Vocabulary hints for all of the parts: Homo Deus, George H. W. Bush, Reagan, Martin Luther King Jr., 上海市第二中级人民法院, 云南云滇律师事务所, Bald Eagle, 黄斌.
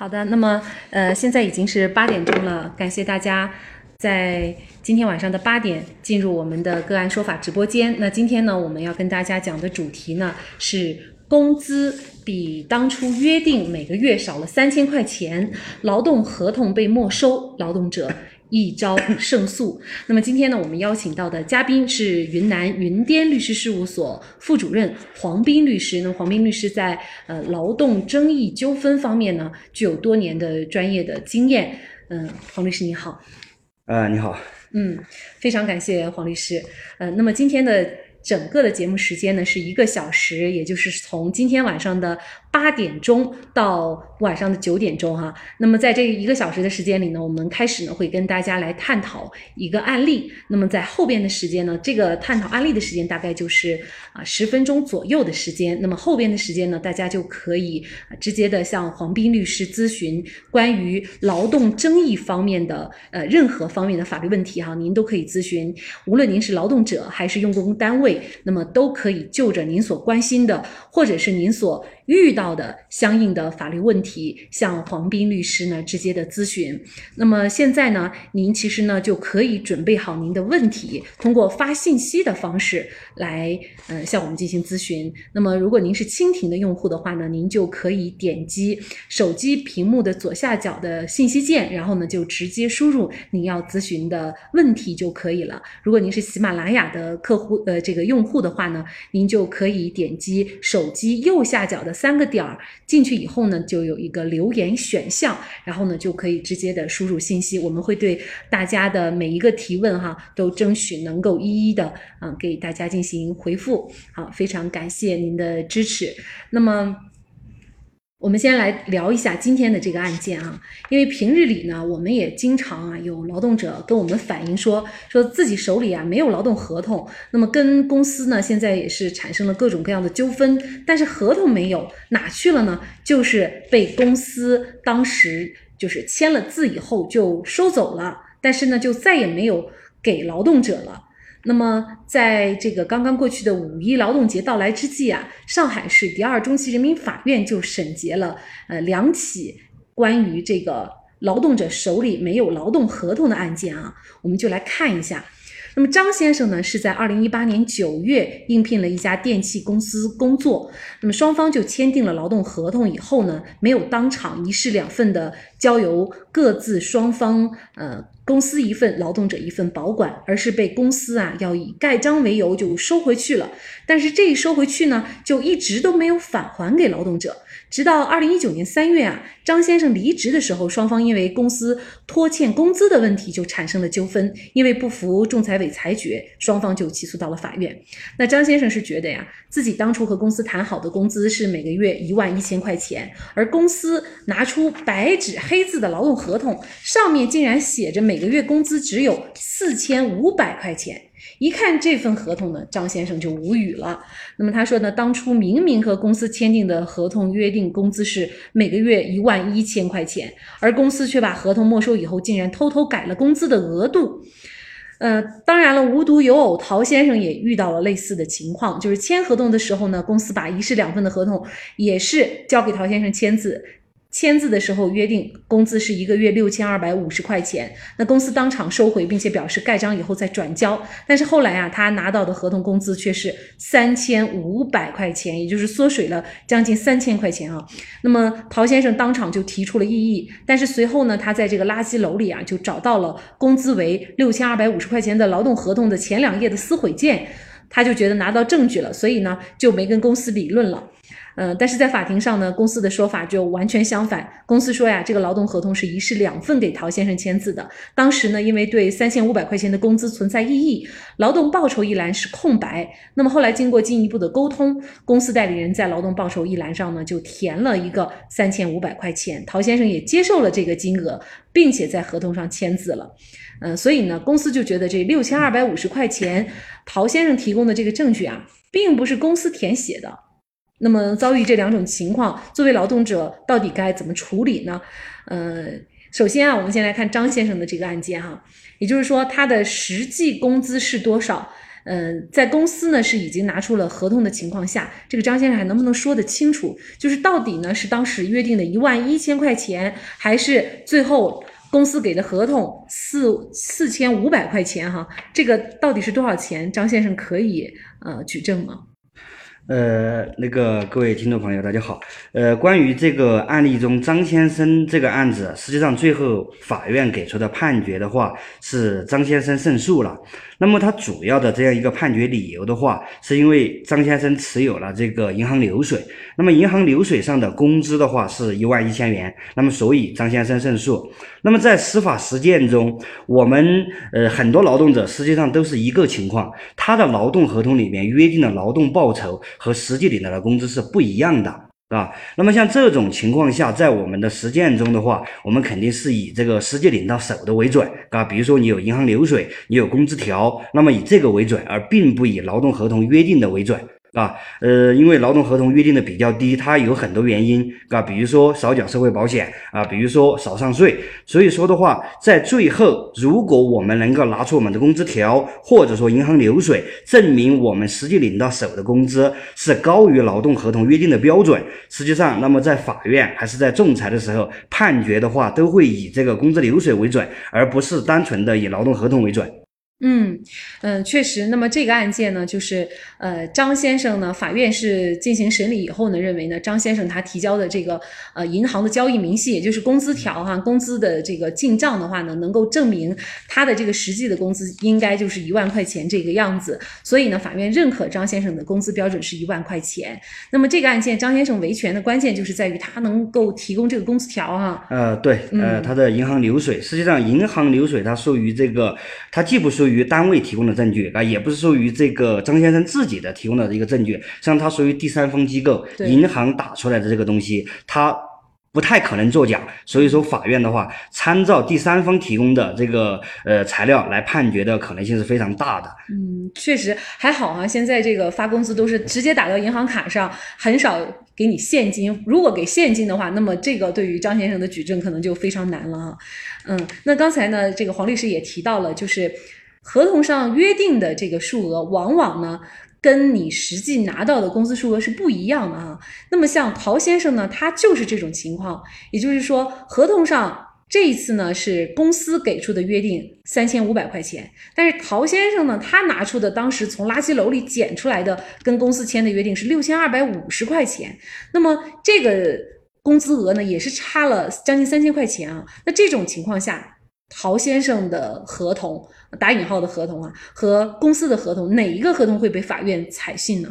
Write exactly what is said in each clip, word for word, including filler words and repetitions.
好的，那么呃，现在已经是八点钟了，感谢大家在今天晚上的八点进入我们的个案说法直播间。那今天呢，我们要跟大家讲的主题呢是工资比当初约定每个月少了三千块钱，劳动合同被没收，劳动者一招胜诉。那么今天呢，我们邀请到的嘉宾是云南云滇律师事务所副主任黄斌律师。那么黄斌律师在呃劳动争议纠纷方面呢，具有多年的专业的经验。嗯、呃，黄律师你好。呃，你好。嗯，非常感谢黄律师。呃，那么今天的整个的节目时间呢是一个小时，也就是从今天晚上的八点钟到晚上的九点钟哈、啊。那么在这一个小时的时间里呢，我们开始呢会跟大家来探讨一个案例。那么在后边的时间呢，这个探讨案例的时间大概就是啊十分钟左右的时间。那么后边的时间呢，大家就可以直接的向黄斌律师咨询关于劳动争议方面的呃任何方面的法律问题哈、啊，您都可以咨询，无论您是劳动者还是用工单位，那么都可以就着您所关心的或者是您所遇到的相应的法律问题向黄斌律师呢直接的咨询。那么现在呢，您其实呢就可以准备好您的问题，通过发信息的方式来呃向我们进行咨询。那么如果您是蜻蜓的用户的话呢，您就可以点击手机屏幕的左下角的信息键，然后呢就直接输入您要咨询的问题就可以了。如果您是喜马拉雅的客户呃这个用户的话呢，您就可以点击手机右下角的三个点儿，进去以后呢就有一个留言选项，然后呢就可以直接的输入信息。我们会对大家的每一个提问哈都争取能够一一的啊、呃、给大家进行回复。好，非常感谢您的支持。那么我们先来聊一下今天的这个案件啊，因为平日里呢，我们也经常啊有劳动者跟我们反映说，说自己手里啊没有劳动合同，那么跟公司呢现在也是产生了各种各样的纠纷，但是合同没有，哪去了呢？就是被公司当时就是签了字以后就收走了，但是呢就再也没有给劳动者了。那么在这个刚刚过去的五一劳动节到来之际啊，上海市第二中级人民法院就审结了呃两起关于这个劳动者手里没有劳动合同的案件啊，我们就来看一下。那么张先生呢是在二零一八年九月应聘了一家电器公司工作，那么双方就签订了劳动合同以后呢，没有当场一式两份的交由各自双方呃公司一份劳动者一份保管，而是被公司啊要以盖章为由就收回去了。但是这一收回去呢就一直都没有返还给劳动者，直到二零一九年三月啊，张先生离职的时候，双方因为公司拖欠工资的问题就产生了纠纷，因为不服仲裁委裁决，双方就起诉到了法院。那张先生是觉得呀，自己当初和公司谈好的工资是每个月一万一千块钱，而公司拿出白纸黑字的劳动合同，上面竟然写着每个月工资只有四千五百块钱。一看这份合同呢，张先生就无语了。那么他说呢，当初明明和公司签订的合同约定工资是每个月一万一千块钱，而公司却把合同没收以后，竟然偷偷改了工资的额度。呃，当然了，无独有偶，陶先生也遇到了类似的情况，就是签合同的时候呢，公司把一式两份的合同也是交给陶先生签字。签字的时候约定工资是一个月六千二百五十块钱，那公司当场收回并且表示盖章以后再转交，但是后来啊，他拿到的合同工资却是三千五百块钱，也就是缩水了将近三千块钱啊。那么陶先生当场就提出了异议，但是随后呢，他在这个垃圾楼里啊就找到了工资为六千二百五十块钱的劳动合同的前两页的撕毁件，他就觉得拿到证据了，所以呢就没跟公司理论了。呃，但是在法庭上呢，公司的说法就完全相反。公司说呀，这个劳动合同是一式两份给陶先生签字的。当时呢，因为对三千五百块钱的工资存在异议，劳动报酬一栏是空白。那么后来经过进一步的沟通，公司代理人在劳动报酬一栏上呢，就填了一个三千五百块钱。陶先生也接受了这个金额，并且在合同上签字了。呃，所以呢，公司就觉得这六千二百五十块钱，陶先生提供的这个证据啊，并不是公司填写的。那么遭遇这两种情况，作为劳动者到底该怎么处理呢？呃，首先啊，我们先来看张先生的这个案件哈，也就是说他的实际工资是多少？呃，在公司呢是已经拿出了合同的情况下，这个张先生还能不能说得清楚？就是到底呢是当时约定的一万一千块钱，还是最后公司给的合同四四千五百块钱哈？这个到底是多少钱？张先生可以呃举证吗？呃，那个各位听众朋友，大家好。呃，关于这个案例中张先生这个案子，实际上最后法院给出的判决的话，是张先生胜诉了。那么他主要的这样一个判决理由的话，是因为张先生持有了这个银行流水，那么银行流水上的工资的话是一万一千元，那么所以张先生胜诉。那么在司法实践中，我们呃很多劳动者实际上都是一个情况，他的劳动合同里面约定的劳动报酬和实际领到的工资是不一样的，啊，那么像这种情况下，在我们的实践中的话，我们肯定是以这个实际领到手的为准，啊，比如说你有银行流水，你有工资条，那么以这个为准，而并不以劳动合同约定的为准。啊，呃，因为劳动合同约定的比较低，它有很多原因，啊，比如说少缴社会保险，啊，比如说少上税，所以说的话，在最后，如果我们能够拿出我们的工资条，或者说银行流水，证明我们实际领到手的工资是高于劳动合同约定的标准，实际上，那么在法院还是在仲裁的时候，判决的话都会以这个工资流水为准，而不是单纯的以劳动合同为准。嗯嗯，确实。那么这个案件呢，就是呃张先生呢，法院是进行审理以后呢，认为呢张先生他提交的这个呃银行的交易明细，也就是工资条哈，工资的这个进账的话呢，能够证明他的这个实际的工资应该就是一万块钱这个样子，所以呢法院认可张先生的工资标准是一万块钱。那么这个案件张先生维权的关键就是在于他能够提供这个工资条哈。呃对，呃他的银行流水，实际上银行流水它属于这个，它既不属于于单位提供的证据啊，也不是属于这个张先生自己的提供的一个证据，像他属于第三方机构银行打出来的这个东西，他不太可能作假，所以说法院的话，参照第三方提供的这个呃材料来判决的可能性是非常大的。嗯，确实还好啊，现在这个发工资都是直接打到银行卡上，很少给你现金，如果给现金的话，那么这个对于张先生的举证可能就非常难了啊。嗯，那刚才呢，这个黄律师也提到了，就是合同上约定的这个数额往往呢跟你实际拿到的工资数额是不一样的啊。那么像陶先生呢，他就是这种情况，也就是说合同上这一次呢是公司给出的约定三千五百块钱，但是陶先生呢，他拿出的当时从垃圾篓里捡出来的跟公司签的约定是六千二百五十块钱，那么这个工资额呢也是差了将近三千块钱啊。那这种情况下，陶先生的合同，打引号的合同啊，和公司的合同，哪一个合同会被法院采信呢？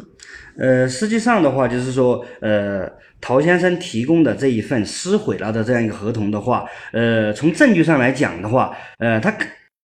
呃，实际上的话，就是说，呃，陶先生提供的这一份撕毁了的这样一个合同的话，呃，从证据上来讲的话，呃，他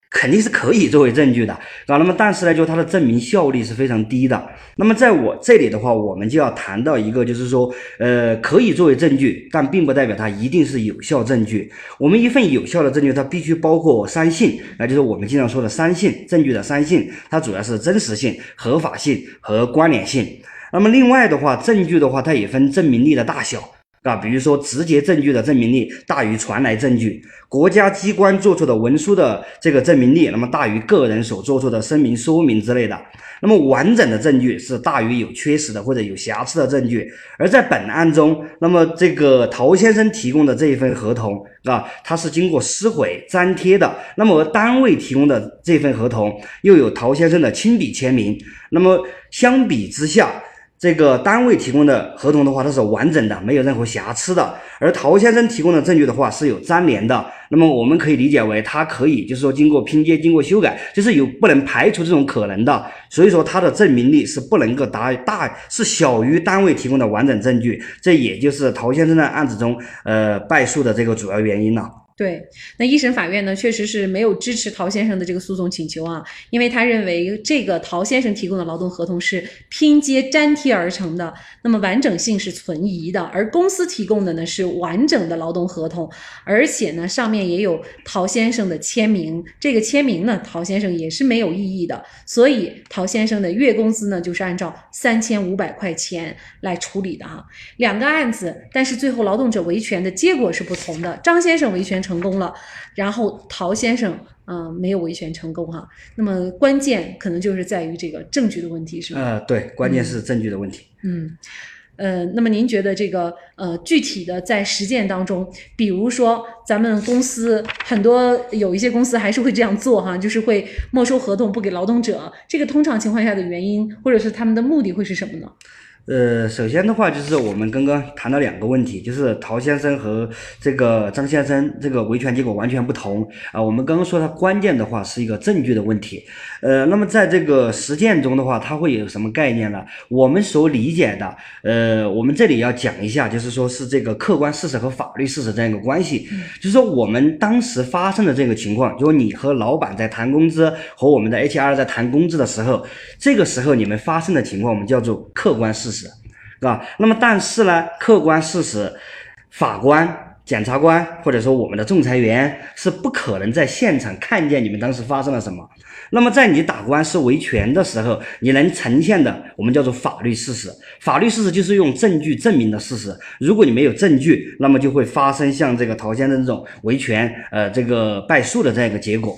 肯定是可以作为证据的啊。那么但是呢，就它的证明效力是非常低的。那么在我这里的话，我们就要谈到一个，就是说呃可以作为证据，但并不代表它一定是有效证据。我们一份有效的证据，它必须包括三性，那就是我们经常说的三性，证据的三性，它主要是真实性、合法性和关联性。那么另外的话，证据的话它也分证明力的大小。啊，比如说直接证据的证明力大于传来证据，国家机关做出的文书的这个证明力，那么大于个人所做出的声明、说明之类的。那么完整的证据是大于有缺失的或者有瑕疵的证据。而在本案中，那么这个陶先生提供的这一份合同啊，它是经过撕毁、粘贴的。那么单位提供的这份合同又有陶先生的亲笔签名。那么相比之下，这个单位提供的合同的话，它是完整的，没有任何瑕疵的。而陶先生提供的证据的话是有粘连的，那么我们可以理解为它可以就是说经过拼接、经过修改，就是有不能排除这种可能的。所以说它的证明力是不能够达大是小于单位提供的完整证据，这也就是陶先生的案子中呃败诉的这个主要原因了。对，那一审法院呢，确实是没有支持陶先生的这个诉讼请求啊，因为他认为这个陶先生提供的劳动合同是拼接粘贴而成的，那么完整性是存疑的，而公司提供的呢是完整的劳动合同，而且呢上面也有陶先生的签名，这个签名呢陶先生也是没有异议的，所以陶先生的月工资呢就是按照三千五百块钱来处理的哈。两个案子，但是最后劳动者维权的结果是不同的，张先生维权成功了，然后陶先生呃，没有维权成功哈。那么关键可能就是在于这个证据的问题，是吧？呃，对，关键是证据的问题。嗯。嗯呃，那么您觉得这个呃具体的在实践当中，比如说咱们公司很多有一些公司还是会这样做哈，就是会没收合同不给劳动者，这个通常情况下的原因或者是他们的目的会是什么呢？呃，首先的话就是我们刚刚谈到两个问题，就是陶先生和这个张先生这个维权结果完全不同啊、呃。我们刚刚说他关键的话是一个证据的问题，呃，那么在这个实践中的话，它会有什么概念呢？我们所理解的，呃，我们这里要讲一下，就是说是这个客观事实和法律事实这样一个关系，嗯、就是说我们当时发生的这个情况，就是你和老板在谈工资和我们的 H R 在谈工资的时候，这个时候你们发生的情况，我们叫做客观事实。啊，那么但是呢，客观事实，法官、检察官或者说我们的仲裁员是不可能在现场看见你们当时发生了什么。那么在你打官司维权的时候，你能呈现的我们叫做法律事实。法律事实就是用证据证明的事实。如果你没有证据，那么就会发生像这个陶先生这种维权呃这个败诉的这样一个结果。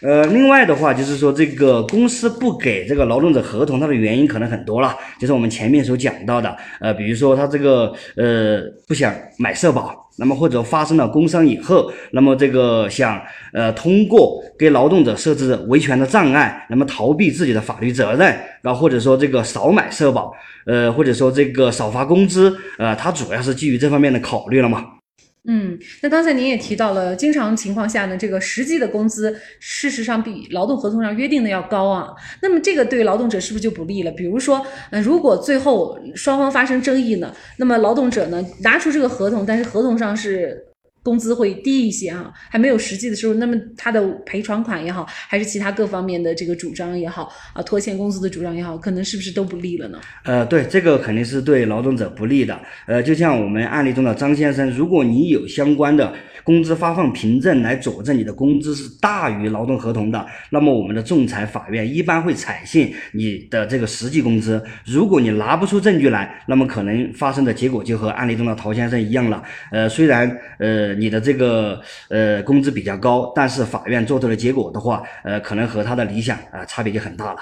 呃，另外的话就是说，这个公司不给这个劳动者合同，它的原因可能很多了，就是我们前面所讲到的，呃，比如说他这个呃不想买社保。那么或者发生了工伤以后，那么这个想呃通过给劳动者设置维权的障碍，那么逃避自己的法律责任，然后或者说这个少买社保，呃或者说这个少发工资，呃它主要是基于这方面的考虑了嘛。嗯，那刚才您也提到了，经常情况下呢，这个实际的工资事实上比劳动合同上约定的要高啊。那么这个对劳动者是不是就不利了？比如说，呃，如果最后双方发生争议呢，那么劳动者呢拿出这个合同，但是合同上是工资会低一些啊，还没有实际的时候，那么他的赔偿款也好，还是其他各方面的这个主张也好啊，拖欠工资的主张也好，可能是不是都不利了呢？呃，对，这个肯定是对劳动者不利的。呃，就像我们案例中的张先生，如果你有相关的工资发放凭证来佐证你的工资是大于劳动合同的，那么我们的仲裁法院一般会采信你的这个实际工资。如果你拿不出证据来，那么可能发生的结果就和案例中的陶先生一样了。呃，虽然呃你的这个呃工资比较高，但是法院做出的结果的话，呃可能和他的理想啊、呃、差别就很大了。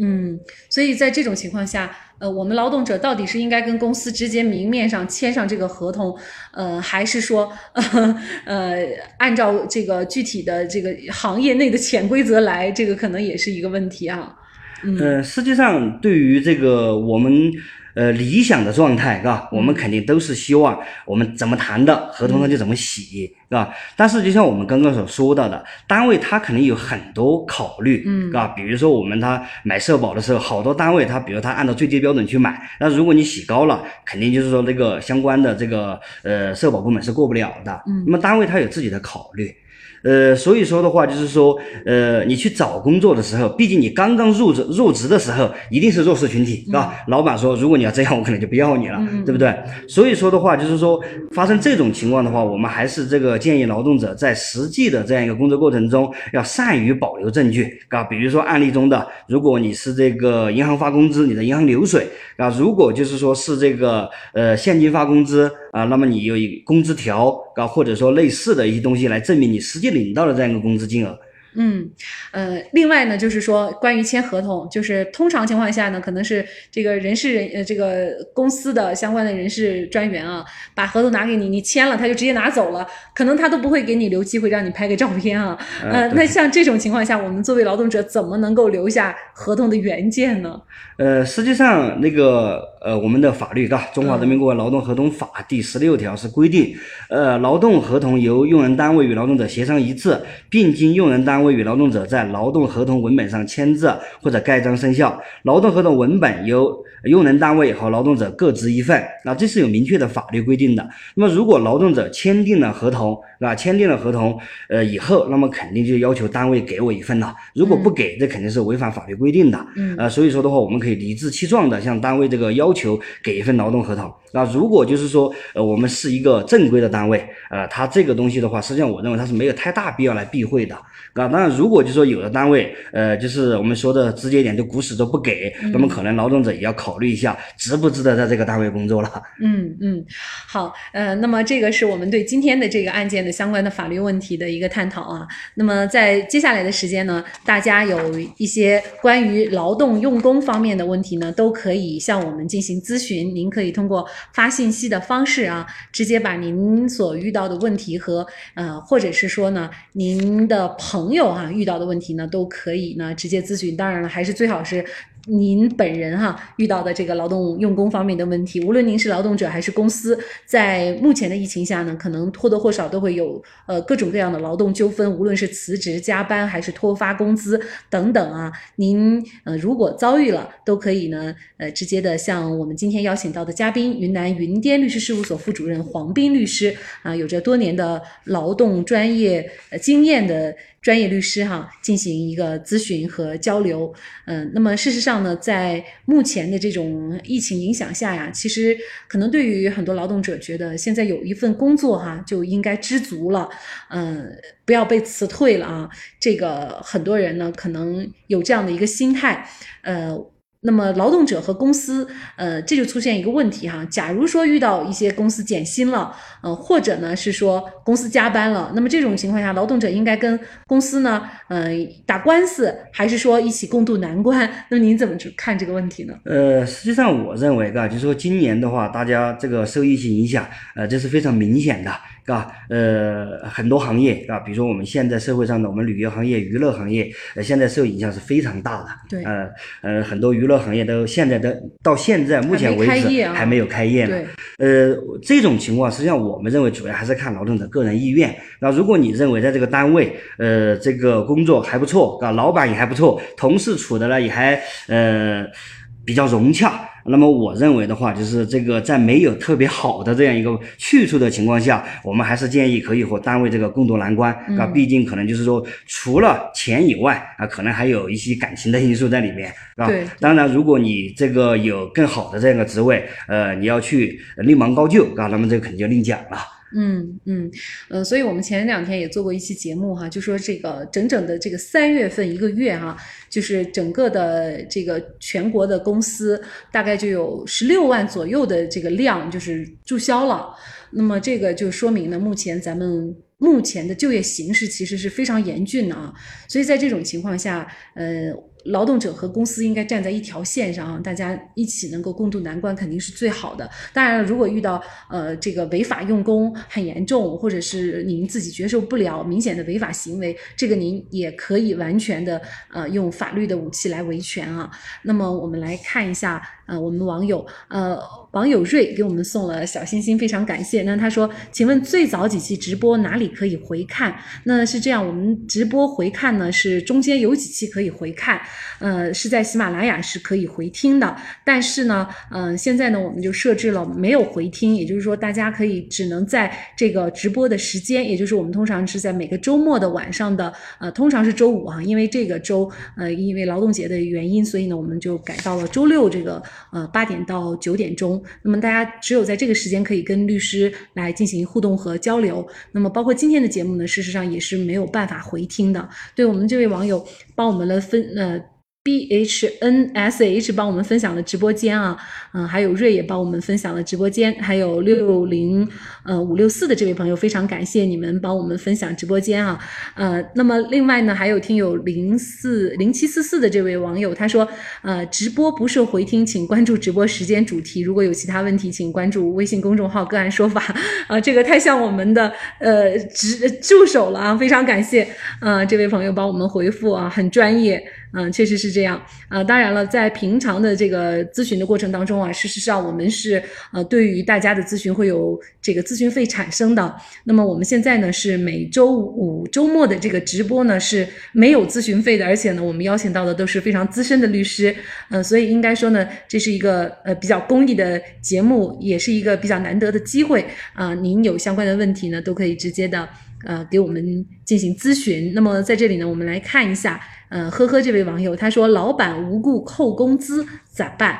嗯，所以在这种情况下，呃，我们劳动者到底是应该跟公司直接明面上签上这个合同，呃，还是说，呃，呃按照这个具体的这个行业内的潜规则来，这个可能也是一个问题啊。嗯，呃、实际上对于这个我们。呃，理想的状态，是吧？我们肯定都是希望我们怎么谈的，合同上就怎么写，是吧？但是就像我们刚刚所说到的，单位它肯定有很多考虑，嗯，是吧？比如说我们他买社保的时候，好多单位他，比如他按照最低标准去买，那如果你洗高了，肯定就是说那个相关的这个呃社保部门是过不了的，嗯，那么单位他有自己的考虑。呃，所以说的话就是说，呃，你去找工作的时候，毕竟你刚刚入职入职的时候，一定是弱势群体，是吧？嗯、老板说，如果你要这样，我可能就不要你了，嗯、对不对？所以说的话就是说，发生这种情况的话，我们还是这个建议劳动者在实际的这样一个工作过程中，要善于保留证据，啊，比如说案例中的，如果你是这个银行发工资，你的银行流水，啊，如果就是说是这个呃现金发工资。啊，那么你有工资条啊，或者说类似的一些东西来证明你实际领到了这样一个工资金额。嗯，呃，另外呢，就是说关于签合同，就是通常情况下呢，可能是这个人事人呃这个公司的相关的人事专员啊，把合同拿给你，你签了他就直接拿走了，可能他都不会给你留机会让你拍个照片啊。呃，啊、那像这种情况下，我们作为劳动者怎么能够留下合同的原件呢？呃，实际上那个。呃，我们的法律，《中华人民共和国劳动合同法》第十六条是规定，呃，劳动合同由用人单位与劳动者协商一致，并经用人单位与劳动者在劳动合同文本上签字或者盖章生效。劳动合同文本由用人单位和劳动者各执一份，那这是有明确的法律规定的。那么，如果劳动者签订了合同，啊，签订了合同，呃，以后，那么肯定就要求单位给我一份了。如果不给，这肯定是违反法律规定的。嗯，呃，所以说的话，我们可以理直气壮的向单位这个要求。求给一份劳动合同。那如果就是说，呃，我们是一个正规的单位，呃，它这个东西的话，实际上我认为它是没有太大必要来避讳的。啊，那那如果就说有的单位呃就是我们说的直接一点就股息都不给，那么可能劳动者也要考虑一下值不值得在这个单位工作了。嗯嗯，好，呃那么这个是我们对今天的这个案件的相关的法律问题的一个探讨啊。那么在接下来的时间呢，大家有一些关于劳动用工方面的问题呢，都可以向我们进行咨询，您可以通过发信息的方式啊，直接把您所遇到的问题和呃或者是说呢您的朋友啊遇到的问题呢都可以呢直接咨询。当然了，还是最好是您本人哈、啊、遇到的这个劳动用工方面的问题，无论您是劳动者还是公司，在目前的疫情下呢，可能或多或少都会有呃各种各样的劳动纠纷，无论是辞职、加班还是拖发工资等等啊，您呃如果遭遇了，都可以呢呃直接的向我们今天邀请到的嘉宾云南云滇律师事务所副主任黄斌律师啊、呃、有着多年的劳动专业、呃、经验的专业律师哈、啊、进行一个咨询和交流。嗯、呃、那么事实上呢，在目前的这种疫情影响下呀，其实可能对于很多劳动者觉得现在有一份工作哈、啊、就应该知足了，嗯、呃、不要被辞退了啊，这个很多人呢可能有这样的一个心态。呃那么劳动者和公司呃这就出现一个问题哈，假如说遇到一些公司减薪了，呃或者呢是说公司加班了，那么这种情况下劳动者应该跟公司呢呃打官司，还是说一起共度难关？那么您怎么看这个问题呢？呃实际上我认为啊，就是说今年的话，大家这个受疫情影响呃这是非常明显的。啊，呃，很多行业啊，比如说我们现在社会上的我们旅游行业、娱乐行业，呃，现在受影响是非常大的。对，呃，呃，很多娱乐行业都现在的到现在目前为止还没有开业呢。呃，这种情况实际上我们认为主要还是看劳动者个人意愿。那如果你认为在这个单位，呃，这个工作还不错啊，老板也还不错，同事处的呢也还呃比较融洽。那么我认为的话，就是这个在没有特别好的这样一个去处的情况下，我们还是建议可以和单位这个共度难关啊，毕竟可能就是说除了钱以外啊，可能还有一些感情的因素在里面啊。对，当然如果你这个有更好的这样一个职位，呃，你要去另谋高就啊，那么这个肯定就另讲了。嗯嗯呃，所以我们前两天也做过一期节目哈，就说这个整整的这个三月份一个月哈，就是整个的这个全国的公司大概就有十六万左右的这个量就是注销了。那么这个就说明呢，目前咱们目前的就业形势其实是非常严峻的啊。所以在这种情况下，呃。劳动者和公司应该站在一条线上啊，大家一起能够共度难关，肯定是最好的。当然，如果遇到呃这个违法用工很严重，或者是您自己接受不了明显的违法行为，这个您也可以完全的呃用法律的武器来维权啊。那么我们来看一下呃我们网友呃网友瑞给我们送了小心心，非常感谢。那他说，请问最早几期直播哪里可以回看？那是这样，我们直播回看呢是中间有几期可以回看。呃，是在喜马拉雅是可以回听的，但是呢，呃，现在呢，我们就设置了没有回听，也就是说，大家可以只能在这个直播的时间，也就是我们通常是在每个周末的晚上的，呃，通常是周五啊，因为这个周，呃，因为劳动节的原因，所以呢，我们就改到了周六这个，呃，八点到九点钟。那么大家只有在这个时间可以跟律师来进行互动和交流。那么包括今天的节目呢，事实上也是没有办法回听的。对，我们这位网友帮我们了分，呃。B H N S H 帮我们分享了直播间啊，嗯，还有瑞也帮我们分享了直播间，还有六零呃五六四的这位朋友，非常感谢你们帮我们分享直播间啊，呃，那么另外呢，还有听友零四零七四四的这位网友，他说，呃，直播不受回听，请关注直播时间主题，如果有其他问题，请关注微信公众号“个案说法”啊，这个太像我们的呃直助手了啊，非常感谢，呃，这位朋友帮我们回复啊，很专业。嗯，确实是这样啊、呃。当然了，在平常的这个咨询的过程当中啊，事实上我们是呃对于大家的咨询会有这个咨询费产生的。那么我们现在呢是每周五周末的这个直播呢是没有咨询费的，而且呢我们邀请到的都是非常资深的律师，呃，所以应该说呢这是一个呃比较公益的节目，也是一个比较难得的机会啊、呃。您有相关的问题呢都可以直接的呃给我们进行咨询。那么在这里呢，我们来看一下。呃，呵呵，这位网友他说，老板无故扣工资咋办？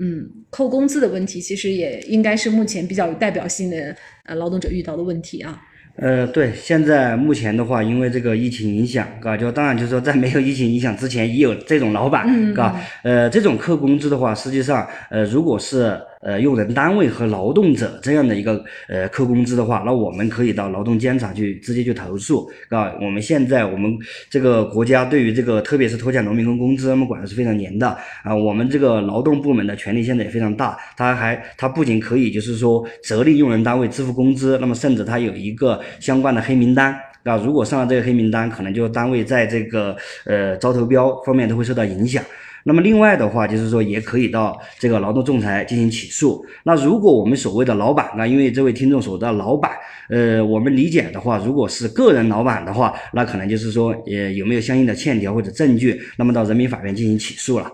嗯，扣工资的问题其实也应该是目前比较有代表性的呃劳动者遇到的问题啊。呃，对，现在目前的话，因为这个疫情影响，嘎，就当然就是说，在没有疫情影响之前，也有这种老板，嗯、嘎，呃，这种扣工资的话，实际上，呃，如果是呃用人单位和劳动者这样的一个呃扣工资的话，那我们可以到劳动监察去直接去投诉，嘎。我们现在我们这个国家对于这个特别是拖欠农民工工资，我们管的是非常严的啊、呃。我们这个劳动部门的权力现在也非常大，他还他不仅可以就是说责令用人单位支付工资，那么甚至他有一个相关的黑名单，啊，如果上了这个黑名单，可能就单位在这个呃招投标方面都会受到影响。那么另外的话，就是说也可以到这个劳动仲裁进行起诉。那如果我们所谓的老板，那因为这位听众所谓的老板，呃，我们理解的话，如果是个人老板的话，那可能就是说呃有没有相应的欠条或者证据，那么到人民法院进行起诉了。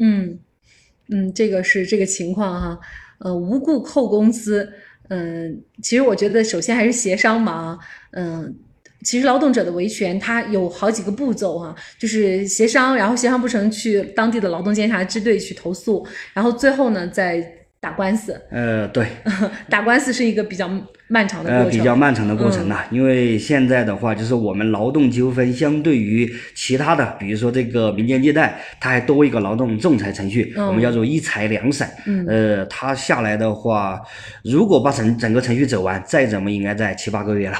嗯嗯，这个是这个情况哈、啊，呃，无故扣工资。嗯，其实我觉得首先还是协商嘛，嗯，其实劳动者的维权它有好几个步骤啊，就是协商，然后协商不成去当地的劳动监察支队去投诉，然后最后呢再打官司。呃，对，打官司是一个比较漫长的过程，呃，比较漫长的过程呐、啊嗯。因为现在的话，就是我们劳动纠纷相对于其他的，比如说这个民间借贷，它还多一个劳动仲裁程序，嗯、我们叫做一裁两审、嗯。呃，它下来的话，如果把整整个程序走完，再怎么应该在七八个月了。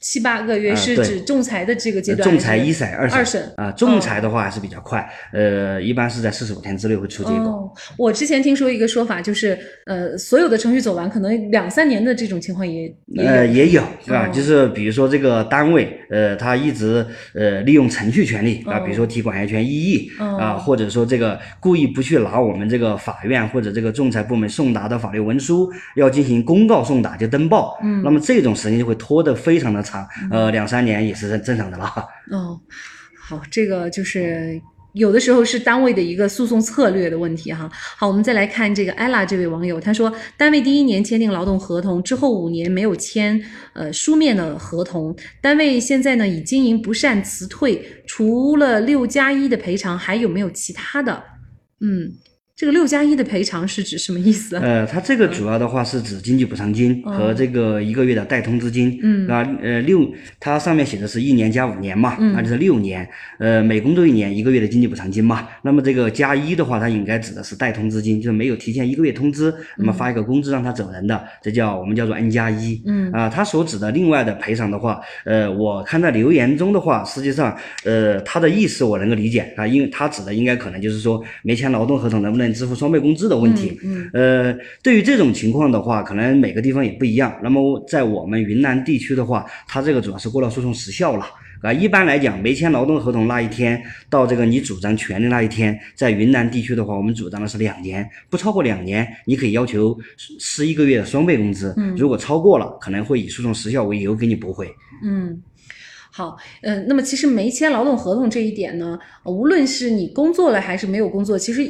七八个月是指仲裁的这个阶段、呃、仲裁一审二审啊、呃、仲裁的话还是比较快、哦、呃一般是在四十五天之内会出结果、哦、我之前听说一个说法，就是呃所有的程序走完可能两三年的这种情况也也有、呃、也有啊、哦、就是比如说这个单位呃他一直呃利用程序权利啊、呃、比如说提管辖权异议啊、哦呃、或者说这个故意不去拿我们这个法院或者这个仲裁部门送达的法律文书要进行公告送达就登报，嗯，那么这种时间就会拖得非常的呃，两三年也是正常的了。哦，好，这个就是有的时候是单位的一个诉讼策略的问题哈。好，我们再来看这个艾拉这位网友，他说，单位第一年签订劳动合同之后五年没有签呃书面的合同，单位现在呢以经营不善辞退，除了六加一的赔偿，还有没有其他的？嗯。这个六加一的赔偿是指什么意思、啊？呃，它这个主要的话是指经济补偿金和这个一个月的代通知金。嗯，啊，呃，六，它上面写的是一年加五年嘛，那、嗯、就是六年。呃，每工作一年一个月的经济补偿金嘛。那么这个加一的话，它应该指的是代通知金，就是没有提前一个月通知，那么发一个工资让他走人的，嗯、这叫我们叫做 N 加一。嗯，啊，它所指的另外的赔偿的话，呃，我看在留言中的话，实际上，呃，它的意思我能够理解啊，因为它指的应该可能就是说没签劳动合同能不能支付双倍工资的问题、嗯嗯、呃，对于这种情况的话，可能每个地方也不一样。那么在我们云南地区的话，它这个主要是过了诉讼时效了啊。一般来讲，没签劳动合同那一天到这个你主张权利那一天，在云南地区的话，我们主张的是两年，不超过两年，你可以要求十一个月的双倍工资。嗯，如果超过了，可能会以诉讼时效为由给你驳回。嗯。好，嗯，那么其实没签劳动合同这一点呢，无论是你工作了还是没有工作，其实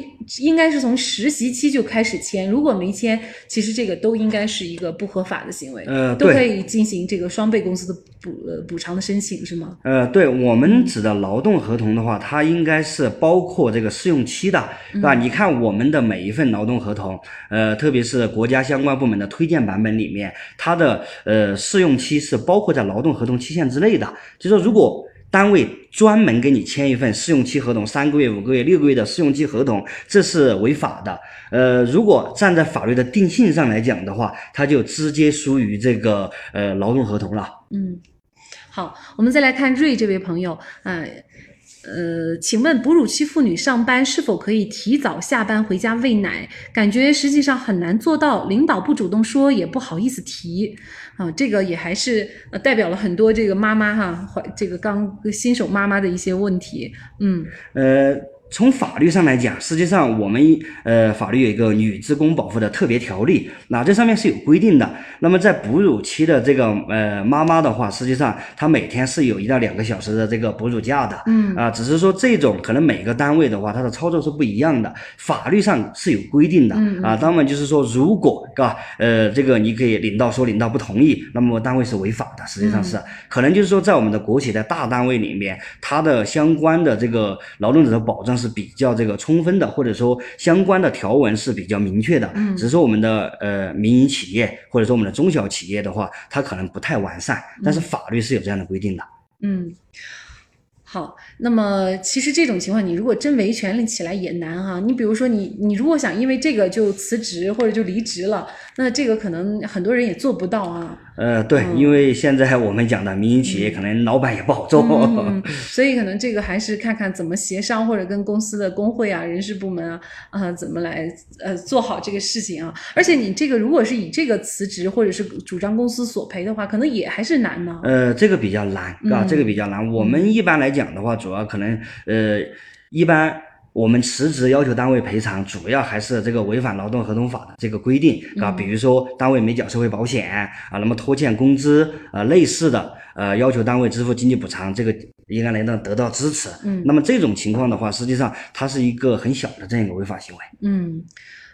应该是从实习期就开始签。如果没签，其实这个都应该是一个不合法的行为，呃，都可以进行这个双倍工资的补补偿的申请，是吗？呃，对，我们指的劳动合同的话，它应该是包括这个试用期的，对吧？嗯、你看我们的每一份劳动合同，呃，特别是国家相关部门的推荐版本里面，它的呃试用期是包括在劳动合同期限之内的。就是说，如果单位专门给你签一份试用期合同，三个月、五个月、六个月的试用期合同，这是违法的。呃，如果站在法律的定性上来讲的话，它就直接属于这个呃劳动合同了。嗯，好，我们再来看瑞这位朋友，嗯、呃。呃，请问哺乳期妇女上班是否可以提早下班回家喂奶？感觉实际上很难做到，领导不主动说，也不好意思提啊、呃。这个也还是、呃、代表了很多这个妈妈哈，这个刚新手妈妈的一些问题。嗯，呃。从法律上来讲，实际上我们呃法律有一个女职工保护的特别条例，那这上面是有规定的。那么在哺乳期的这个呃妈妈的话，实际上她每天是有一到两个小时的这个哺乳假的，嗯啊、呃，只是说这种可能每个单位的话，它的操作是不一样的，法律上是有规定的啊、嗯呃。当然就是说，如果啊呃这个你可以领导说领导不同意，那么单位是违法的，实际上是、嗯、可能就是说在我们的国企的大单位里面，它的相关的这个劳动者的保障。是比较这个充分的，或者说相关的条文是比较明确的。嗯，只是说我们的呃民营企业或者说我们的中小企业的话，它可能不太完善，但是法律是有这样的规定的。嗯。好，那么其实这种情况，你如果真维权起来也难哈、啊。你比如说你，你如果想因为这个就辞职或者就离职了，那这个可能很多人也做不到啊。呃，对，嗯、因为现在我们讲的民营企业，可能老板也不好做、嗯嗯，所以可能这个还是看看怎么协商，或者跟公司的工会啊、人事部门啊，啊、呃、怎么来呃做好这个事情啊。而且你这个如果是以这个辞职或者是主张公司索赔的话，可能也还是难呢、啊。呃，这个比较难啊，这个比较难。嗯、我们一般来讲。讲的话，主要可能呃，一般我们辞职要求单位赔偿，主要还是这个违反劳动合同法的这个规定啊，比如说单位没缴社会保险啊，那么拖欠工资啊、呃、类似的，呃，要求单位支付经济补偿，这个应该能得到支持。嗯，那么这种情况的话，实际上它是一个很小的这样一个违法行为。嗯。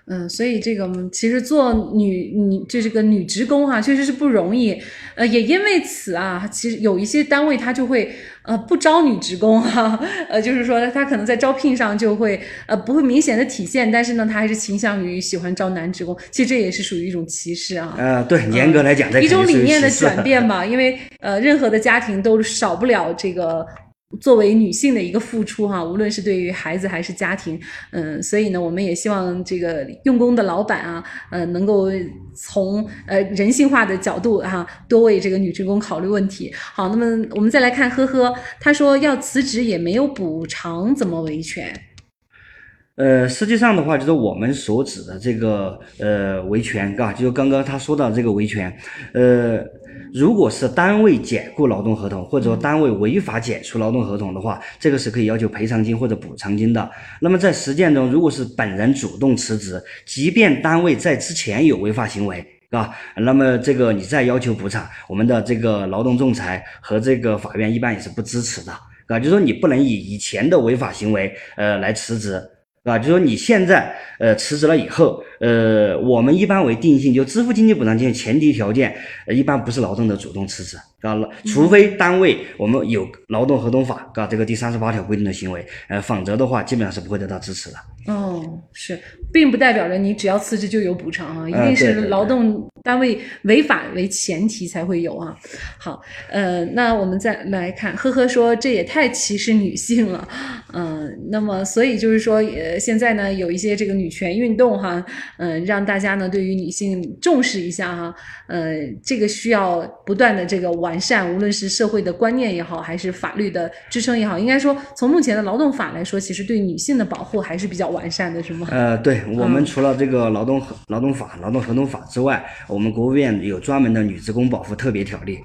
嗯，所以这个其实做女女这是个女职工哈、啊，确实是不容易。呃，也因为此啊，其实有一些单位他就会呃不招女职工哈、啊，呃就是说他可能在招聘上就会呃不会明显的体现，但是呢他还是倾向于喜欢招男职工。其实这也是属于一种歧视啊。呃，对，严格来讲，这、呃、一种理念的转变吧，因为呃任何的家庭都少不了这个。作为女性的一个付出哈、啊，无论是对于孩子还是家庭，嗯，所以呢，我们也希望这个用工的老板啊，呃，能够从呃人性化的角度哈、啊，多为这个女职工考虑问题。好，那么我们再来看呵呵，他说要辞职也没有补偿，怎么维权？呃，实际上的话，就是我们所指的这个呃维权，啊，就是刚刚他说到这个维权，呃。如果是单位解雇劳动合同，或者说单位违法解除劳动合同的话，这个是可以要求赔偿金或者补偿金的。那么在实践中，如果是本人主动辞职，即便单位在之前有违法行为，啊，那么这个你再要求补偿，我们的这个劳动仲裁和这个法院一般也是不支持的，啊，就是说你不能以以前的违法行为呃来辞职。啊，就是说你现在呃辞职了以后，呃，我们一般为定性，就支付经济补偿金前提条件，呃，一般不是劳动者主动辞职啊，除非单位我们有劳动合同法啊这个第三十八条规定的行为，呃，否则的话基本上是不会得到支持的。哦，是，并不代表着你只要辞职就有补偿啊，一定是劳动单位违法为前提才会有啊。好，呃，那我们再来看，呵呵说这也太歧视女性了，嗯、呃，那么所以就是说呃。现在呢，有一些这个女权运动哈，嗯、呃，让大家呢对于女性重视一下哈，呃，这个需要不断的这个完善，无论是社会的观念也好，还是法律的支撑也好，应该说从目前的劳动法来说，其实对女性的保护还是比较完善的，是吗？呃，对，我们除了这个劳动、嗯、劳动法、劳动合同法之外，我们国务院有专门的女职工保护特别条例。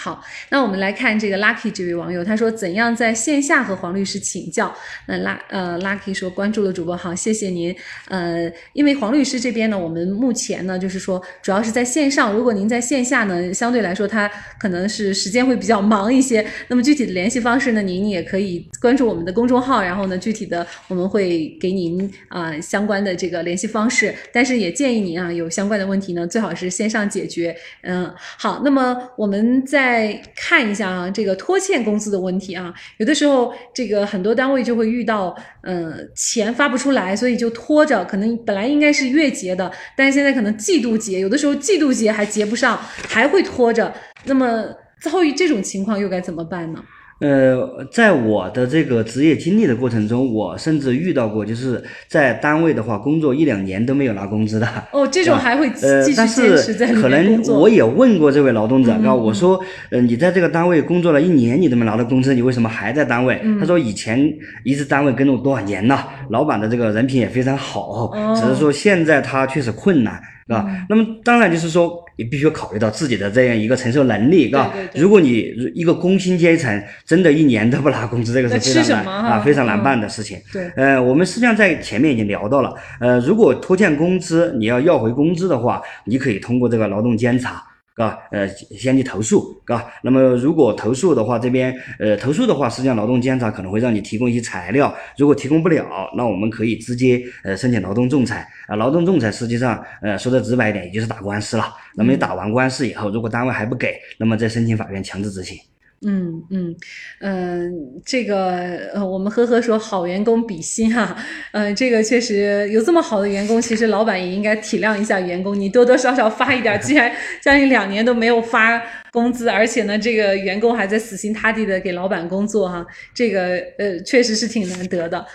好，那我们来看这个 Lucky 这位网友，他说怎样在线下和黄律师请教？那拉呃 Lucky 说关注了主播好，谢谢您。呃，因为黄律师这边呢，我们目前呢就是说主要是在线上，如果您在线下呢，相对来说他可能是时间会比较忙一些。那么具体的联系方式呢，您也可以关注我们的公众号，然后呢具体的我们会给您啊、呃、相关的这个联系方式。但是也建议您啊有相关的问题呢，最好是线上解决。嗯，好，那么我们在。再看一下啊，这个拖欠工资的问题啊，有的时候这个很多单位就会遇到，呃，钱发不出来，所以就拖着，可能本来应该是月结的，但是现在可能季度结，有的时候季度结还结不上，还会拖着。那么，遭遇这种情况又该怎么办呢？呃，在我的这个职业经历的过程中，我甚至遇到过，就是在单位的话，工作一两年都没有拿工资的。哦，这种还会继续坚持在里面工作。呃、但是可能我也问过这位劳动者，嗯、我说，呃，你在这个单位工作了一年，你都没拿到工资，你为什么还在单位？嗯、他说以前一直单位跟了我多少年了，老板的这个人品也非常好，只是说现在他确实困难。啊，那么当然就是说，你必须考虑到自己的这样一个承受能力，啊，对对对，如果你一个工薪阶层真的一年都不拿工资，这个是非常难啊，非常难办的事情。嗯、对，呃，我们实际上在前面已经聊到了，呃，如果拖欠工资，你要要回工资的话，你可以通过这个劳动监察。啊，呃，先去投诉，啊，那么如果投诉的话，这边呃投诉的话，实际上劳动监察可能会让你提供一些材料，如果提供不了，那我们可以直接呃申请劳动仲裁啊，劳动仲裁实际上呃说的直白一点，也就是打官司了。那么你打完官司以后，如果单位还不给，那么再申请法院强制执行。嗯嗯嗯、呃，这个呃，我们呵呵说好员工比心哈、啊，呃，这个确实有这么好的员工，其实老板也应该体谅一下员工，你多多少少发一点，既然将近两年都没有发工资，而且呢，这个员工还在死心塌地的给老板工作哈、啊，这个呃，确实是挺难得的。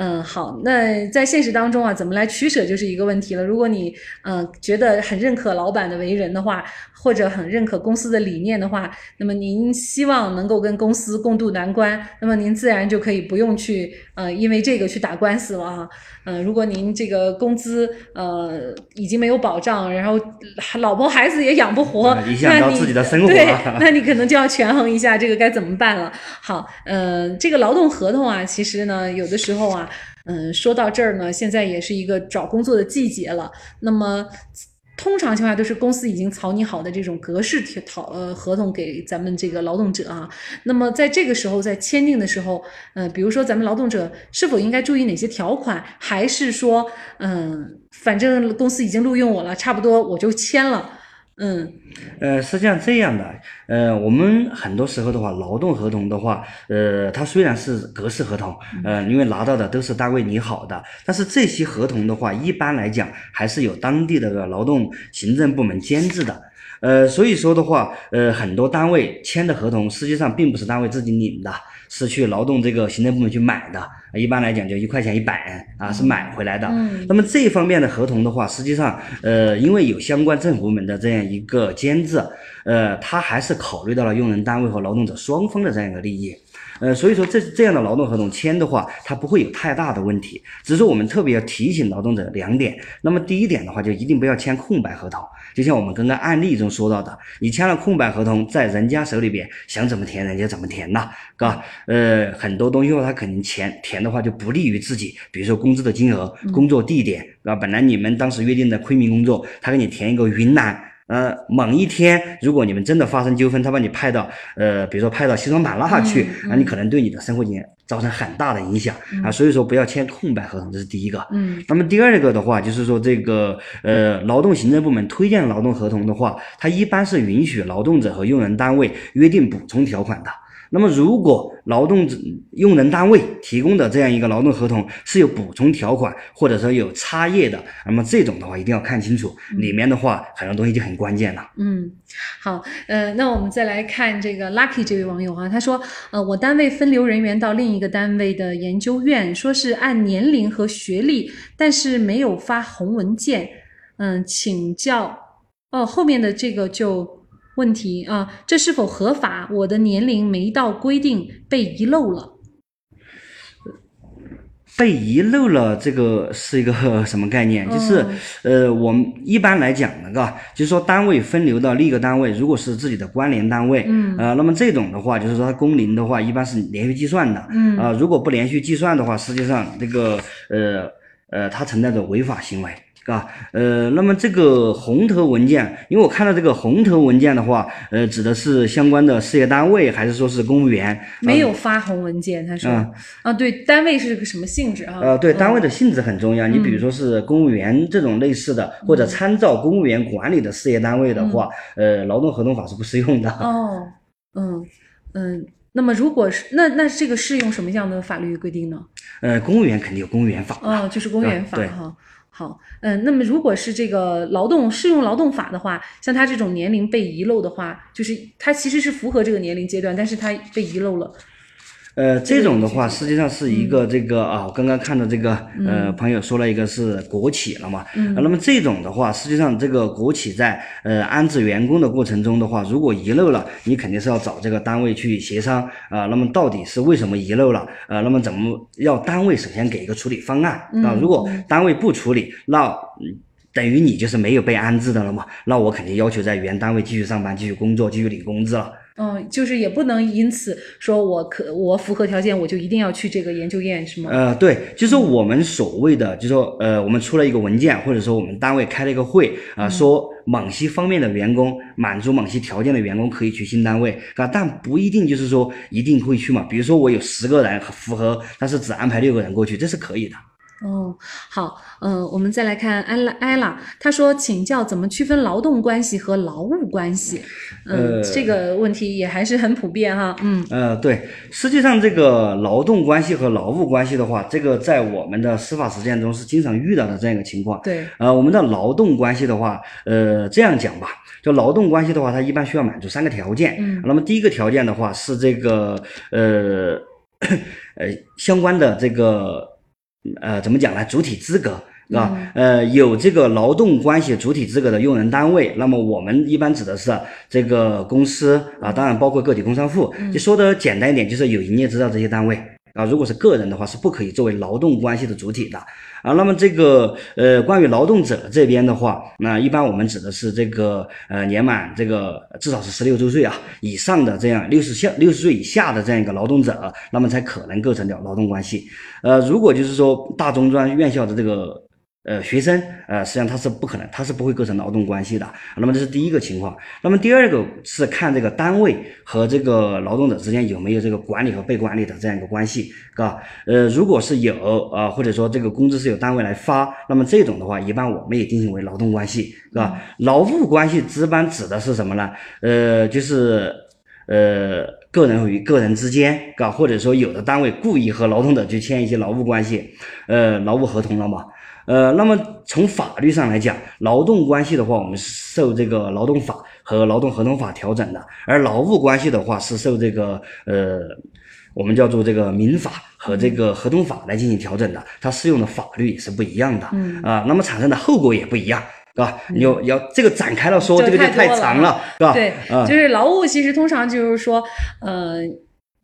嗯，好，那在现实当中啊，怎么来取舍就是一个问题了。如果你呃觉得很认可老板的为人的话，或者很认可公司的理念的话，那么您希望能够跟公司共度难关，那么您自然就可以不用去呃因为这个去打官司了啊。呃，如果您这个工资呃已经没有保障，然后老婆孩子也养不活，影响到自己的生活，对，那你可能就要权衡一下这个该怎么办了。好，呃，这个劳动合同啊，其实呢，有的时候啊。嗯，说到这儿呢，现在也是一个找工作的季节了。那么，通常情况下都是公司已经草拟好的这种格式条呃合同给咱们这个劳动者啊。那么在这个时候，在签订的时候，呃，比如说咱们劳动者是否应该注意哪些条款，还是说，嗯、呃，反正公司已经录用我了，差不多我就签了。嗯，呃，实际上这样的，呃，我们很多时候的话，劳动合同的话，呃，它虽然是格式合同，呃，因为拿到的都是单位拟好的，但是这些合同的话，一般来讲还是有当地的劳动行政部门监制的。呃，所以说的话，呃，很多单位签的合同实际上并不是单位自己领的，是去劳动这个行政部门去买的。一般来讲就一块钱一百啊，是买回来的。嗯、那么这一方面的合同的话，实际上，呃，因为有相关政府部门的这样一个监制，呃，他还是考虑到了用人单位和劳动者双方的这样一个利益。呃，所以说这这样的劳动合同签的话，它不会有太大的问题。只是我们特别要提醒劳动者两点。那么第一点的话，就一定不要签空白合同。就像我们刚刚案例中说到的，你签了空白合同，在人家手里边想怎么填人家怎么填呐，啊，呃，很多东西他肯定填填的话就不利于自己，比如说工资的金额、工作地点，啊，本来你们当时约定的昆明工作，他给你填一个云南。呃，某一天，如果你们真的发生纠纷，他把你派到，呃，比如说派到西双版纳去，那、嗯嗯、你可能对你的生活经验造成很大的影响、嗯、啊，所以说不要签空白合同，这是第一个。嗯，那么第二个的话，就是说这个呃，劳动行政部门推荐劳动合同的话，它一般是允许劳动者和用人单位约定补充条款的。那么如果劳动用人单位提供的这样一个劳动合同是有补充条款或者说有差异的，那么这种的话一定要看清楚，里面的话很多东西就很关键了。嗯，好，呃，那我们再来看这个 Lucky 这位网友啊，他说，呃，我单位分流人员到另一个单位的研究院，说是按年龄和学历，但是没有发红文件，嗯、呃，请教，哦，后面的这个就。问题啊，这是否合法？我的年龄没到规定，被遗漏了。被遗漏了，这个是一个什么概念？就是，呃，我们一般来讲那个，就是说单位分流到另一个单位，如果是自己的关联单位，嗯，呃，那么这种的话，就是说它工龄的话，一般是连续计算的，嗯，啊，如果不连续计算的话，实际上这个，呃，呃，它存在着违法行为。啊，呃，那么这个红头文件，因为我看到这个红头文件的话，呃，指的是相关的事业单位，还是说是公务员？没有发红文件，他说、嗯、啊，对，单位是个什么性质啊？呃，对，单位的性质很重要。嗯、你比如说是公务员这种类似的，嗯、或者参照公务员管理的事业单位的话，嗯、呃，劳动合同法是不适用的。哦，嗯嗯。那么，如果是那那这个适用什么样的法律规定呢？呃，公务员肯定有公务员法啊、哦，就是公务员法哈。嗯好，嗯，那么如果是这个劳动适用劳动法的话，像他这种年龄被遗漏的话，就是他其实是符合这个年龄阶段，但是他被遗漏了。呃，这种的话，实际上是一个这个、嗯、啊，我刚刚看到这个呃朋友说了一个是国企了嘛，嗯、啊，那么这种的话，实际上这个国企在呃安置员工的过程中的话，如果遗漏了，你肯定是要找这个单位去协商啊、呃，那么到底是为什么遗漏了啊、呃？那么怎么要单位首先给一个处理方案啊？如果单位不处理，那等于你就是没有被安置的了嘛，那我肯定要求在原单位继续上班、继续工作、继续领工资了。嗯，就是也不能因此说我可我符合条件我就一定要去这个研究院是吗？呃，对，就是我们所谓的，就是说呃，我们出了一个文件，或者说我们单位开了一个会啊、呃，说某些方面的员工满足某些条件的员工可以去新单位啊，但不一定就是说一定会去嘛。比如说我有十个人符合，但是只安排六个人过去，这是可以的。哦，好，呃，我们再来看安拉艾拉，他说请教怎么区分劳动关系和劳务关系？嗯、呃，这个问题也还是很普遍哈。嗯，呃，对，实际上这个劳动关系和劳务关系的话，这个在我们的司法实践中是经常遇到的这样一个情况。对，呃，我们的劳动关系的话，呃，这样讲吧，就劳动关系的话，它一般需要满足三个条件。嗯，那么第一个条件的话是这个呃呃相关的这个。呃，怎么讲呢？主体资格是吧？呃，有这个劳动关系主体资格的用人单位，那么我们一般指的是这个公司啊，当然包括个体工商户。就说的简单一点，就是有营业执照这些单位啊。如果是个人的话，是不可以作为劳动关系的主体的啊。那么这个呃，关于劳动者这边的话，那一般我们指的是这个呃，年满这个至少是十六周岁啊以上的这样六十岁以下的这样一个劳动者，那么才可能构成了劳动关系。呃，如果就是说大中专院校的这个呃学生，呃，实际上他是不可能，他是不会构成劳动关系的。那么这是第一个情况。那么第二个是看这个单位和这个劳动者之间有没有这个管理和被管理的这样一个关系，是吧？呃，如果是有啊、呃，或者说这个工资是由单位来发，那么这种的话，一般我们也定性为劳动关系，是吧？劳务关系一般指的是什么呢？呃，就是呃。个人与个人之间，啊，或者说有的单位故意和劳动者去签一些劳务关系，呃，劳务合同了嘛，呃，那么从法律上来讲，劳动关系的话，我们是受这个劳动法和劳动合同法调整的，而劳务关系的话是受这个呃，我们叫做这个民法和这个合同法来进行调整的，它适用的法律也是不一样的，嗯啊、呃，那么产生的后果也不一样。是吧？你要要这个展开了说，这个就太长了，是吧？对，就是劳务其实通常就是说，呃，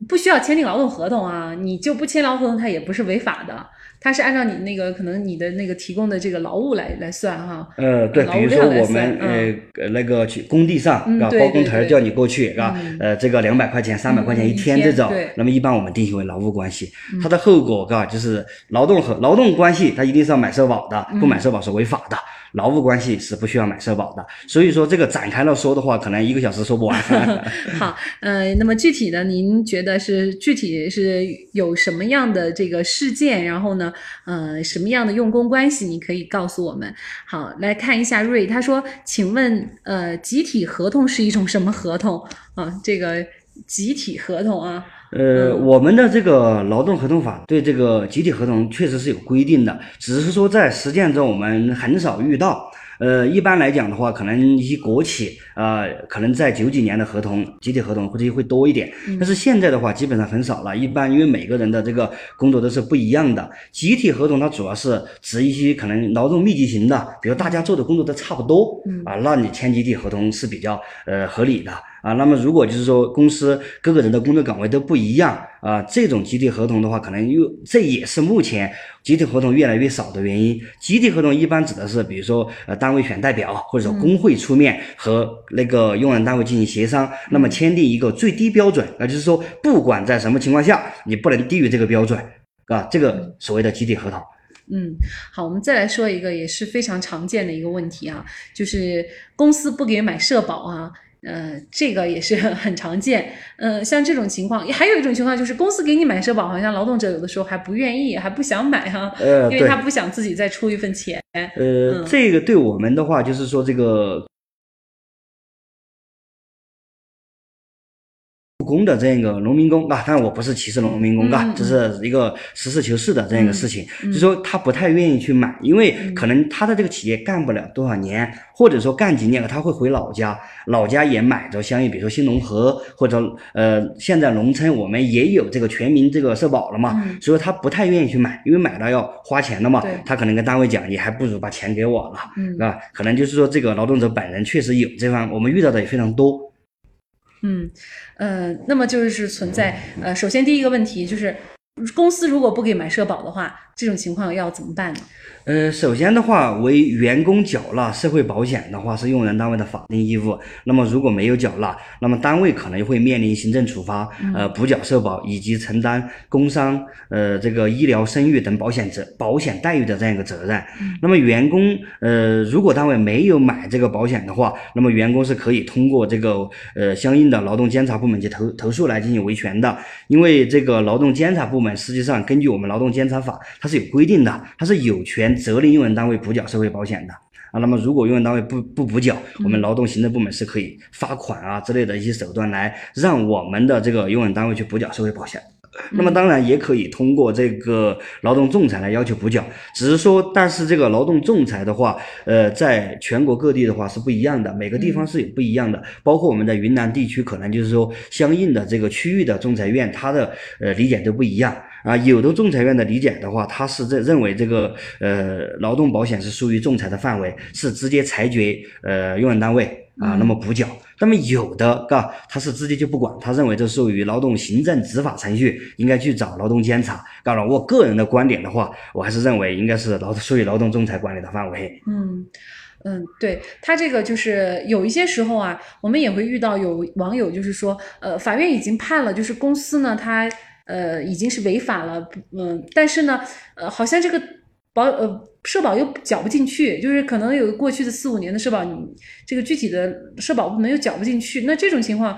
不需要签订劳动合同啊，你就不签劳动合同，它也不是违法的，它是按照你那个可能你的那个提供的这个劳务来来算哈。呃，对，比如说我们呃那个去工地上，是吧？包工头叫你过去，是吧？呃，这个两百块钱、三百块钱一天这种，那么一般我们定性为劳务关系，它的后果，是吧？就是劳动和劳动关系，它一定是要买社保的，不买社保是违法的。劳务关系是不需要买社保的，所以说这个展开了说的话，可能一个小时说不完。好，呃，那么具体的，您觉得是具体是有什么样的这个事件，然后呢，呃，什么样的用工关系，你可以告诉我们。好，来看一下瑞，他说，请问，呃，集体合同是一种什么合同啊？这个集体合同啊？呃，我们的这个劳动合同法对这个集体合同确实是有规定的，只是说在实践中我们很少遇到。呃，一般来讲的话，可能一些国企啊、呃，可能在九几年的合同、集体合同或者会多一点，但是现在的话基本上很少了。一般因为每个人的这个工作都是不一样的，集体合同它主要是指一些可能劳动密集型的，比如大家做的工作都差不多啊，那你签集体合同是比较呃合理的啊。那么如果就是说公司各个人的工作岗位都不一样啊，这种集体合同的话，可能又这也是目前集体合同越来越少的原因。集体合同一般指的是，比如说呃单位选代表，或者说工会出面和那个用人单位进行协商，嗯、那么签订一个最低标准，啊，就是说不管在什么情况下，你不能低于这个标准，啊，这个所谓的集体合同。嗯，好，我们再来说一个也是非常常见的一个问题啊，就是公司不给买社保啊。呃，这个也是很常见。呃，像这种情况，还有一种情况就是公司给你买社保，好像劳动者有的时候还不愿意，还不想买哈、啊，呃、因为他不想自己再出一份钱。呃，嗯、这个对我们的话，就是说这个务工的这样一个农民工啊，当然我不是歧视农民工啊，嗯、这是一个实事求是的这样一个事情，嗯嗯、就说他不太愿意去买，因为可能他的这个企业干不了多少年。或者说干几年他会回老家，老家也买着相应，比如说新农合或者呃，现在农村我们也有这个全民这个社保了嘛，嗯、所以他不太愿意去买，因为买了要花钱的嘛，他可能跟单位讲，你还不如把钱给我了，嗯、啊，可能就是说这个劳动者本人确实有这方，我们遇到的也非常多。嗯，呃，那么就是存在呃，首先第一个问题就是。公司如果不给买社保的话，这种情况要怎么办呢？呃，首先的话，为员工缴纳社会保险的话，是用人单位的法定义务。那么如果没有缴纳，那么单位可能会面临行政处罚，呃，补缴社保以及承担工伤、呃，这个医疗、生育等保险责保险待遇的这样一个责任。嗯、那么员工，呃，如果单位没有买这个保险的话，那么员工是可以通过这个呃相应的劳动监察部门及投投诉来进行维权的，因为这个劳动监察部门。实际上，根据我们劳动监察法，它是有规定的，它是有权责令用人单位补缴社会保险的啊。那么如果用人单位不不补缴，我们劳动行政部门是可以罚款啊之类的一些手段来让我们的这个用人单位去补缴社会保险。那么当然也可以通过这个劳动仲裁来要求补缴，只是说，但是这个劳动仲裁的话，呃，在全国各地的话是不一样的，每个地方是有不一样的，包括我们在云南地区，可能就是说相应的这个区域的仲裁院，它的呃理解都不一样。啊，有的仲裁院的理解的话，他是认为这个呃劳动保险是属于仲裁的范围，是直接裁决呃用人单位啊，那么补缴。那么有的啊，他是直接就不管，他认为这属于劳动行政执法程序，应该去找劳动监察。当然，我个人的观点的话，我还是认为应该是劳属于劳动仲裁管理的范围。嗯。嗯，对，他这个就是有一些时候啊，我们也会遇到有网友就是说，呃，法院已经判了，就是公司呢，他呃已经是违法了，嗯，但是呢，呃，好像这个保呃社保又缴不进去，就是可能有过去的四五年的社保，这个具体的社保部门又缴不进去，那这种情况。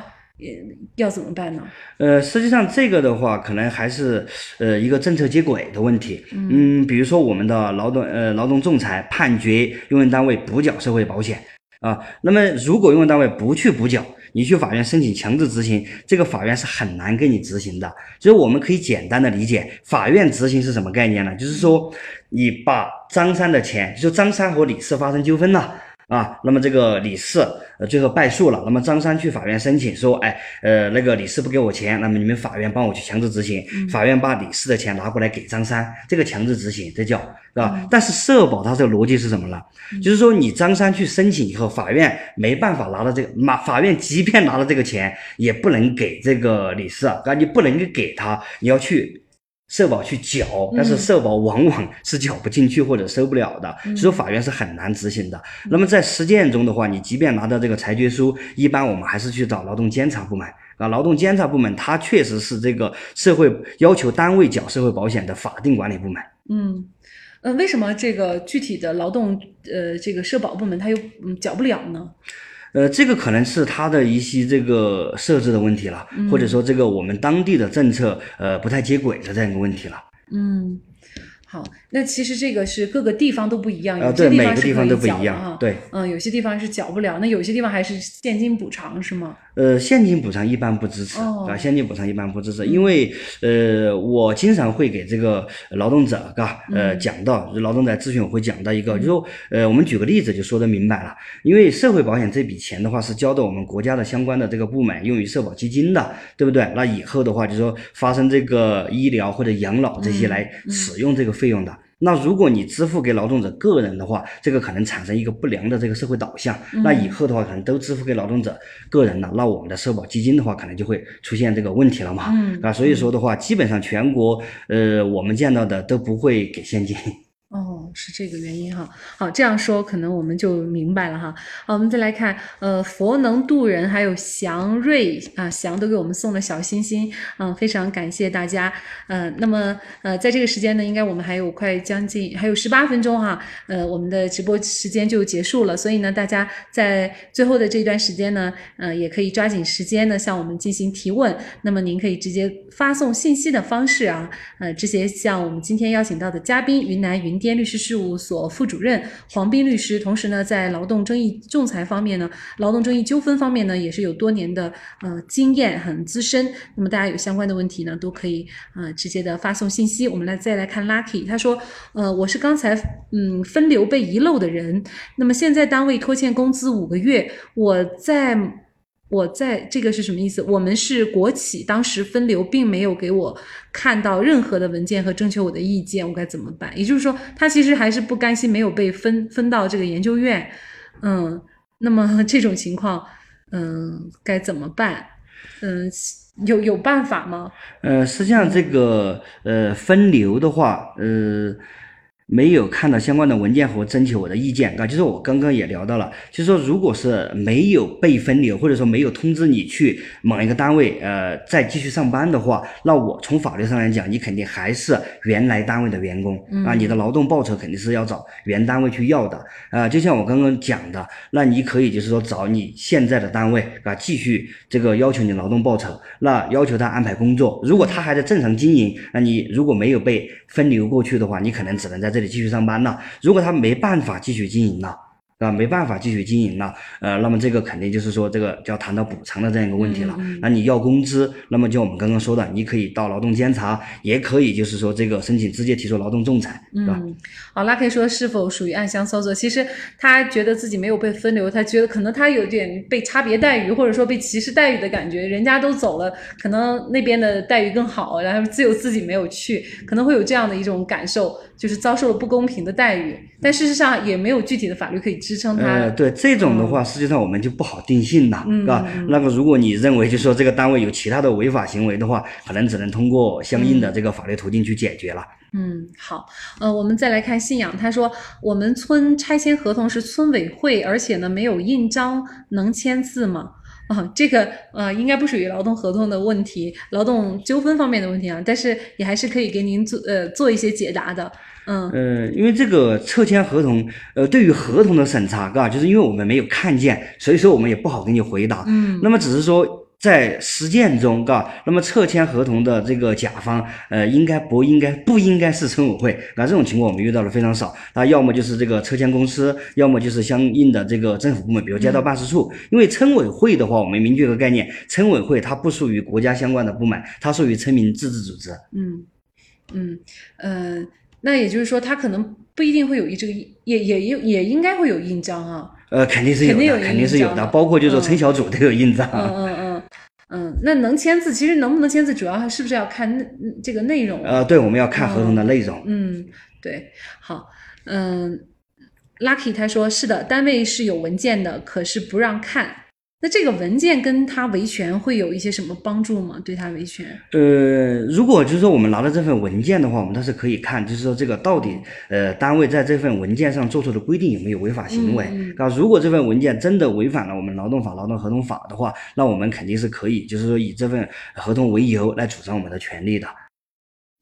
要怎么办呢？呃，实际上这个的话，可能还是呃一个政策接轨的问题。嗯，嗯比如说我们的劳动呃劳动仲裁判决用人单位补缴社会保险啊，那么如果用人单位不去补缴，你去法院申请强制执行，这个法院是很难给你执行的。所以我们可以简单的理解，法院执行是什么概念呢？就是说，你把张三的钱，就说张三和李四发生纠纷了。啊，那么这个李四呃最后败诉了，那么张三去法院申请说，哎，呃那个李四不给我钱，那么你们法院帮我去强制执行，嗯、法院把李四的钱拿过来给张三，这个强制执行，这叫是吧？嗯、但是社保它这个逻辑是什么呢？嗯、就是说你张三去申请以后，法院没办法拿到这个，法院即便拿到这个钱，也不能给这个李四啊，你不能给他，你要去。社保去缴，但是社保往往是缴不进去或者收不了的，所以说法院是很难执行的。嗯、那么在实践中的话，你即便拿到这个裁决书，一般我们还是去找劳动监察部门啊，劳动监察部门它确实是这个社会要求单位缴社会保险的法定管理部门。嗯，呃，为什么这个具体的劳动呃这个社保部门它又嗯缴不了呢？呃，这个可能是它的一些这个设置的问题了，嗯、或者说这个我们当地的政策呃不太接轨的这样一个问题了。嗯，好，那其实这个是各个地方都不一样，有些地方是可以缴的，啊，对，每个地方都不一样，对，嗯，有些地方是缴不了，那有些地方还是现金补偿是吗？呃，现金补偿一般不支持，哦、啊，现金补偿一般不支持，因为呃，我经常会给这个劳动者，啊，呃，讲到劳动者咨询我会讲到一个，嗯、就说呃，我们举个例子就说得明白了，因为社会保险这笔钱的话是交到我们国家的相关的这个部门用于社保基金的，对不对？那以后的话就说发生这个医疗或者养老这些来使用这个费用的。嗯嗯那如果你支付给劳动者个人的话，这个可能产生一个不良的这个社会导向，嗯、那以后的话可能都支付给劳动者个人了，那我们的社保基金的话可能就会出现这个问题了嘛，嗯、啊，所以说的话基本上全国呃我们见到的都不会给现金。哦，是这个原因哈。好，这样说可能我们就明白了哈。好，我们再来看，呃，佛能渡人，还有祥瑞啊，祥都给我们送了小心心，嗯、呃，非常感谢大家。呃，那么呃，在这个时间呢，应该我们还有快将近还有十八分钟哈，呃，我们的直播时间就结束了，所以呢，大家在最后的这段时间呢，呃，也可以抓紧时间呢向我们进行提问。那么您可以直接发送信息的方式啊，呃，直接向我们今天邀请到的嘉宾云南云滇律师事务所副主任黄斌律师，同时呢，在劳动争议仲裁方面呢，劳动争议纠纷方面呢，也是有多年的呃经验，很资深。那么大家有相关的问题呢，都可以呃直接的发送信息。我们来再来看 Lucky， 他说，呃，我是刚才嗯分流被遗漏的人，那么现在单位拖欠工资五个月，我在。我在这个是什么意思？我们是国企，当时分流并没有给我看到任何的文件和征求我的意见，我该怎么办？也就是说，他其实还是不甘心没有被分分到这个研究院，嗯，那么这种情况，嗯，该怎么办？嗯，有有办法吗？呃，实际上这个呃分流的话，呃。没有看到相关的文件后征求我的意见，啊，就是我刚刚也聊到了，就是说如果是没有被分流或者说没有通知你去某一个单位呃再继续上班的话，那我从法律上来讲，你肯定还是原来单位的员工，嗯，啊，你的劳动报酬肯定是要找原单位去要的，呃，就像我刚刚讲的，那你可以就是说找你现在的单位啊，继续这个要求你劳动报酬，那要求他安排工作，如果他还在正常经营，那你如果没有被分流过去的话，你可能只能在这里继续上班了。如果他没办法继续经营了，啊，没办法继续经营了，呃，那么这个肯定就是说这个就要谈到补偿的这样一个问题了。嗯嗯，那你要工资，那么就我们刚刚说的，你可以到劳动监察，也可以就是说这个申请直接提出劳动仲裁，对吧？嗯，好，拉佩说是否属于暗箱操作？其实他觉得自己没有被分流，他觉得可能他有点被差别待遇或者说被歧视待遇的感觉，人家都走了，可能那边的待遇更好，然后只有自己没有去，可能会有这样的一种感受，就是遭受了不公平的待遇，但事实上也没有具体的法律可以支撑它。呃，对，这种的话，实际上我们就不好定性了，嗯，啊，那个如果你认为就是说这个单位有其他的违法行为的话，可能只能通过相应的这个法律途径去解决了。嗯，好，呃，我们再来看信仰，他说我们村拆迁合同是村委会，而且呢没有印章，能签字吗？啊，这个呃应该不属于劳动合同的问题，劳动纠纷方面的问题啊，但是也还是可以给您做呃做一些解答的。嗯，呃，因为这个拆迁合同，呃，对于合同的审查，啊，就是因为我们没有看见，所以说我们也不好给你回答。嗯，那么只是说。在实践中，啊，那么拆迁合同的这个甲方，呃，应该不应该不应该是村委会？那，啊，这种情况我们遇到的非常少。那，啊，要么就是这个拆迁公司，要么就是相应的这个政府部门，比如街道办事处。嗯，因为村委会的话，我们明确一个概念，村委会它不属于国家相关的部门，它属于村民自治组织。嗯嗯呃，那也就是说，它可能不一定会有一这个，也也也也应该会有印章啊。呃，肯定是有的，肯定有印章，肯定是有的，包括就是说村小组都有印章。嗯嗯嗯。嗯，那能签字，其实能不能签字，主要还是不是要看这个内容？呃，对，我们要看合同的内容。嗯，嗯对，好，嗯 ，Lucky 他说是的，单位是有文件的，可是不让看。那这个文件跟他维权会有一些什么帮助吗？对他维权？呃，如果就是说我们拿到这份文件的话，我们倒是可以看，就是说这个到底呃单位在这份文件上做出的规定有没有违法行为？啊，嗯，如果这份文件真的违反了我们劳动法、劳动合同法的话，那我们肯定是可以，就是说以这份合同为由来主张我们的权利的。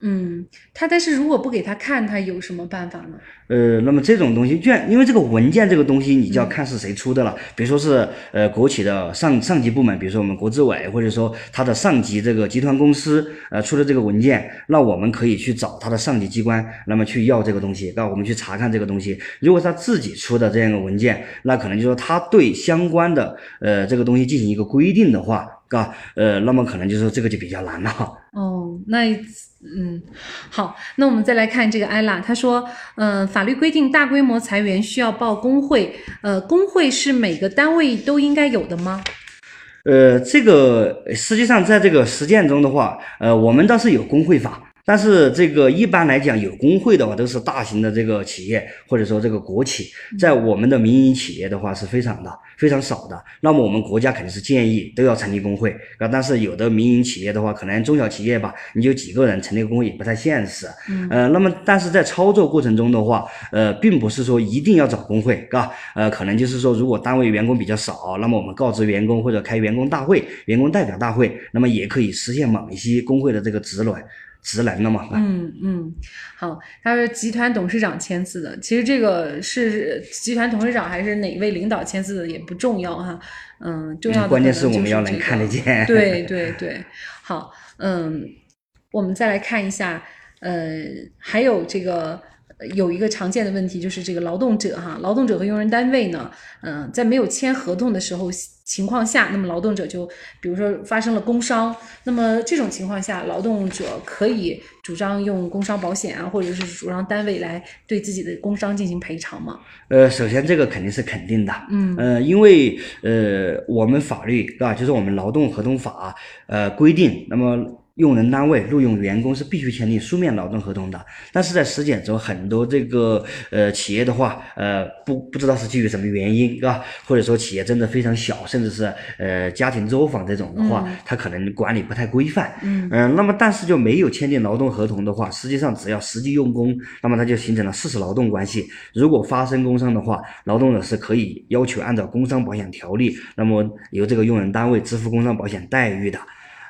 嗯，他但是如果不给他看，他有什么办法呢？呃，那么这种东西，就因为这个文件这个东西，你就要看是谁出的了。嗯，比如说是呃国企的上上级部门，比如说我们国资委，或者说他的上级这个集团公司呃出的这个文件，那我们可以去找他的上级机关，那么去要这个东西，那我们去查看这个东西。如果他自己出的这样一个文件，那可能就是说他对相关的呃这个东西进行一个规定的话。啊，呃，那么可能就是这个就比较难了。哦，那嗯，好，那我们再来看这个艾拉，他说，嗯、呃，法律规定大规模裁员需要报工会，呃，工会是每个单位都应该有的吗？呃，这个实际上在这个实践中的话，呃，我们倒是有工会法。但是这个一般来讲，有工会的话都是大型的这个企业或者说这个国企，在我们的民营企业的话是非常的非常少的。那么我们国家肯定是建议都要成立工会，但是有的民营企业的话，可能中小企业吧，你就几个人成立工会也不太现实。嗯、呃，那么但是在操作过程中的话，呃，并不是说一定要找工会，啊，呃，可能就是说如果单位员工比较少，那么我们告知员工或者开员工大会、员工代表大会，那么也可以实现某一些工会的这个职能。直男的嘛，嗯嗯，好，他说集团董事长签字的，其实这个是集团董事长还是哪位领导签字的也不重要哈，嗯，重要的、这个嗯、关键是我们要能看得见，对对对，好，嗯，我们再来看一下，呃，还有这个。有一个常见的问题就是这个劳动者哈，劳动者和用人单位呢，嗯、呃，在没有签合同的时候情况下，那么劳动者就比如说发生了工伤，那么这种情况下，劳动者可以主张用工伤保险啊，或者是主张单位来对自己的工伤进行赔偿吗？呃，首先这个肯定是肯定的，嗯，呃，因为呃，我们法律啊，就是我们劳动合同法呃规定，那么。用人单位录用员工是必须签订书面劳动合同的，但是在实践中，很多这个呃企业的话，呃不不知道是基于什么原因，啊，或者说企业真的非常小，甚至是呃家庭作坊这种的话，它可能管理不太规范，嗯、呃、那么但是就没有签订劳动合同的话，实际上只要实际用工，那么它就形成了事实劳动关系。如果发生工伤的话，劳动者是可以要求按照工伤保险条例，那么由这个用人单位支付工伤保险待遇的。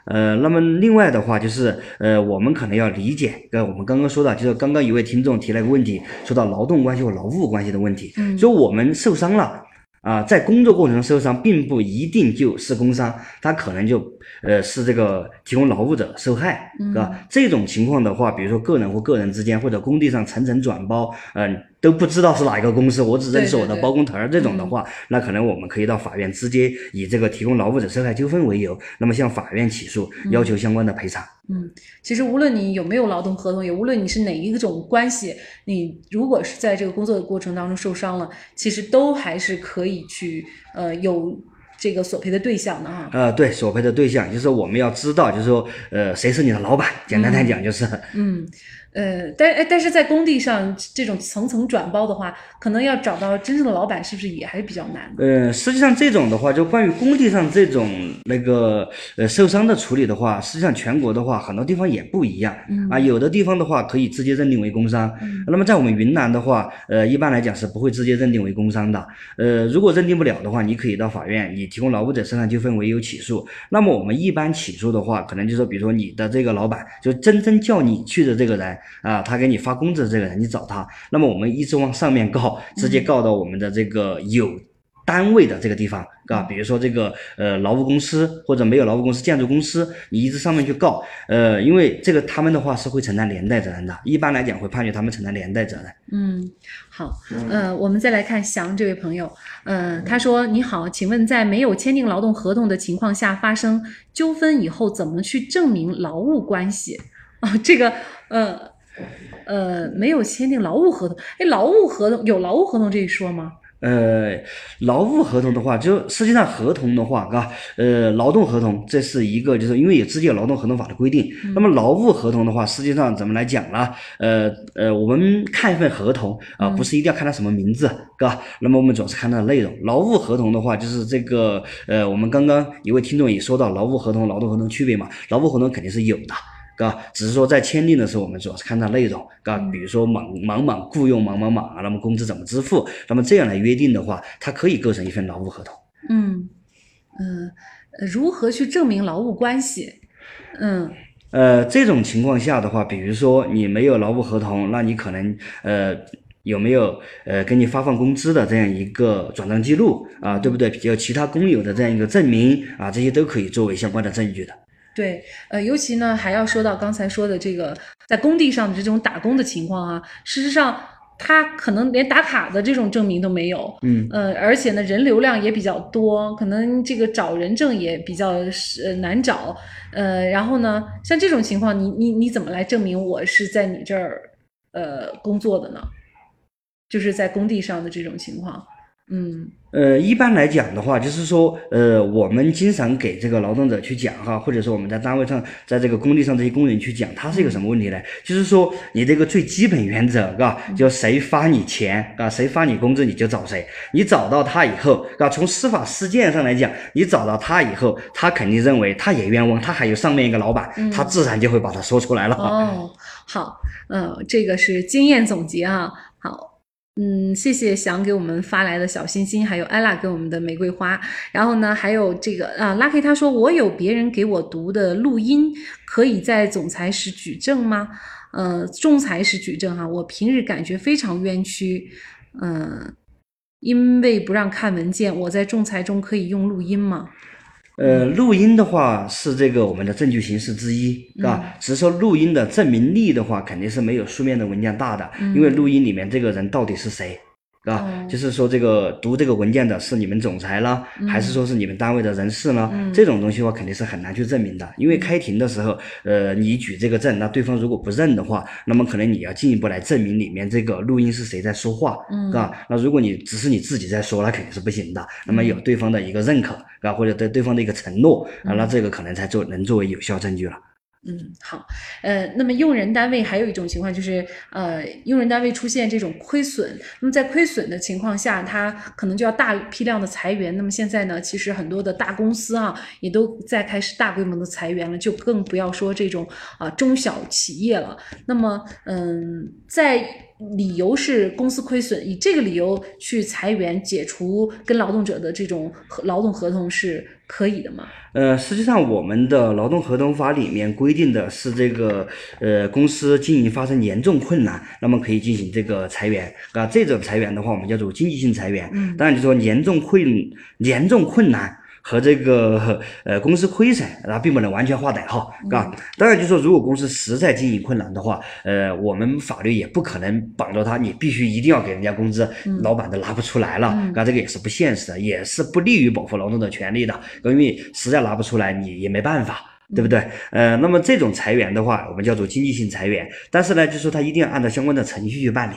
呃，那么另外的话就是，呃，我们可能要理解，呃，我们刚刚说到，就是刚刚一位听众提了一个问题，说到劳动关系和劳务关系的问题，嗯，所以我们受伤了。啊，在工作过程中受伤并不一定就是工伤，它可能就呃是这个提供劳务者受害，是吧？嗯，这种情况的话，比如说个人或个人之间，或者工地上层层转包，嗯、呃，都不知道是哪一个公司，我只认识我的包工头儿这种的话，对对对，那可能我们可以到法院直接以这个提供劳务者受害纠纷为由，那么向法院起诉，要求相关的赔偿。嗯，其实无论你有没有劳动合同，也无论你是哪一种关系，你如果是在这个工作的过程当中受伤了，其实都还是可以去呃有这个索赔的对象的哈。呃，对，索赔的对象就是我们要知道，就是说呃谁是你的老板，简单来讲就是。嗯，嗯呃，但但是在工地上这种层层转包的话，可能要找到真正的老板，是不是也还是比较难的？呃，实际上这种的话，就关于工地上这种那个呃受伤的处理的话，实际上全国的话很多地方也不一样，嗯、啊，有的地方的话可以直接认定为工伤，嗯、那么在我们云南的话，呃，一般来讲是不会直接认定为工伤的，呃，如果认定不了的话，你可以到法院以提供劳务者受害纠纷为由起诉。那么我们一般起诉的话，可能就说，比如说你的这个老板，就真正叫你去的这个人啊，他给你发工资的这个人，你找他，那么我们一直往上面告。直接告到我们的这个有单位的这个地方，啊，比如说这个呃劳务公司，或者没有劳务公司建筑公司，你一直上面去告，呃，因为这个他们的话是会承担连带责任的，一般来讲会判决他们承担连带责任。嗯，好，呃，我们再来看翔这位朋友，呃，他说你好，请问在没有签订劳动合同的情况下发生纠纷以后，怎么去证明劳务关系？啊，这个呃。呃，没有签订劳务合同，哎，劳务合同有劳务合同这一说吗？呃，劳务合同的话，就实际上合同的话，啊，呃，劳动合同这是一个，就是因为有直接劳动合同法的规定。嗯、那么劳务合同的话，实际上怎么来讲呢？呃呃，我们看一份合同啊、呃，不是一定要看它什么名字，嗯、啊，那么我们主要是看它的内容。劳务合同的话，就是这个呃，我们刚刚一位听众也说到劳务合同、劳动合同区别嘛，劳务合同肯定是有的。啊，只是说在签订的时候，我们主要是看它内容，啊，比如说莽莽莽雇佣莽莽莽，那么工资怎么支付，那么这样来约定的话，它可以构成一份劳务合同。嗯，嗯、呃，如何去证明劳务关系？嗯。呃，这种情况下的话，比如说你没有劳务合同，那你可能呃。有没有呃给你发放工资的这样一个转账记录啊，对不对？有其他工友的这样一个证明啊，这些都可以作为相关的证据的。对，呃，尤其呢还要说到刚才说的这个在工地上的这种打工的情况啊，事实上他可能连打卡的这种证明都没有，嗯，呃，而且呢人流量也比较多，可能这个找人证也比较难找，呃，然后呢像这种情况，你你你怎么来证明我是在你这儿呃工作的呢？就是在工地上的这种情况。嗯，呃，一般来讲的话，就是说，呃，我们经常给这个劳动者去讲哈，或者说我们在单位上，在这个工地上这些工人去讲，它是一个什么问题呢？就是说，你这个最基本原则，啊，就谁发你钱啊，谁发你工资你就找谁，你找到他以后，啊，从司法实践上来讲，你找到他以后，他肯定认为他也冤枉，他还有上面一个老板，嗯、他自然就会把他说出来了。哦，好，呃，这个是经验总结啊，好。嗯，谢谢翔给我们发来的小心心，还有艾拉给我们的玫瑰花，然后呢还有这个啊拉 K 他说我有别人给我读的录音，可以在总裁室举证吗？呃，仲裁室举证哈，我平日感觉非常冤屈，嗯、呃，因为不让看文件，我在仲裁中可以用录音吗？呃，录音的话是这个我们的证据形式之一，啊，嗯、只是说录音的证明力的话，肯定是没有书面的文件大的，嗯、因为录音里面这个人到底是谁，啊，嗯、就是说这个读这个文件的是你们总裁啦，嗯、还是说是你们单位的人事呢？嗯、这种东西的话肯定是很难去证明的，因为开庭的时候，呃，你举这个证，那对方如果不认的话，那么可能你要进一步来证明里面这个录音是谁在说话，嗯、啊，那如果你只是你自己在说，那肯定是不行的，那么有对方的一个认可。啊，或者对对方的一个承诺啊，那这个可能才做能作为有效证据了。嗯，好，呃，那么用人单位还有一种情况就是，呃，用人单位出现这种亏损，那么在亏损的情况下，它可能就要大批量的裁员。那么现在呢，其实很多的大公司啊，也都在开始大规模的裁员了，就更不要说这种啊、呃、中小企业了。那么，嗯、呃，在理由是公司亏损，以这个理由去裁员解除跟劳动者的这种劳动合同是可以的吗？呃，实际上我们的劳动合同法里面规定的是这个呃公司经营发生严重困难，那么可以进行这个裁员啊。这种裁员的话，我们叫做经济性裁员。嗯，当然就说严重困严重困难和这个呃公司亏损，它并不能完全划等号，啊、嗯。当然就是说，如果公司实在经营困难的话，呃，我们法律也不可能绑着他，你必须一定要给人家工资，嗯、老板都拿不出来了，啊、嗯，这个也是不现实的，也是不利于保护劳动者权利的，因为实在拿不出来，你也没办法。对不对？呃，那么这种裁员的话，我们叫做经济性裁员，但是呢，就是说它一定要按照相关的程序去办理，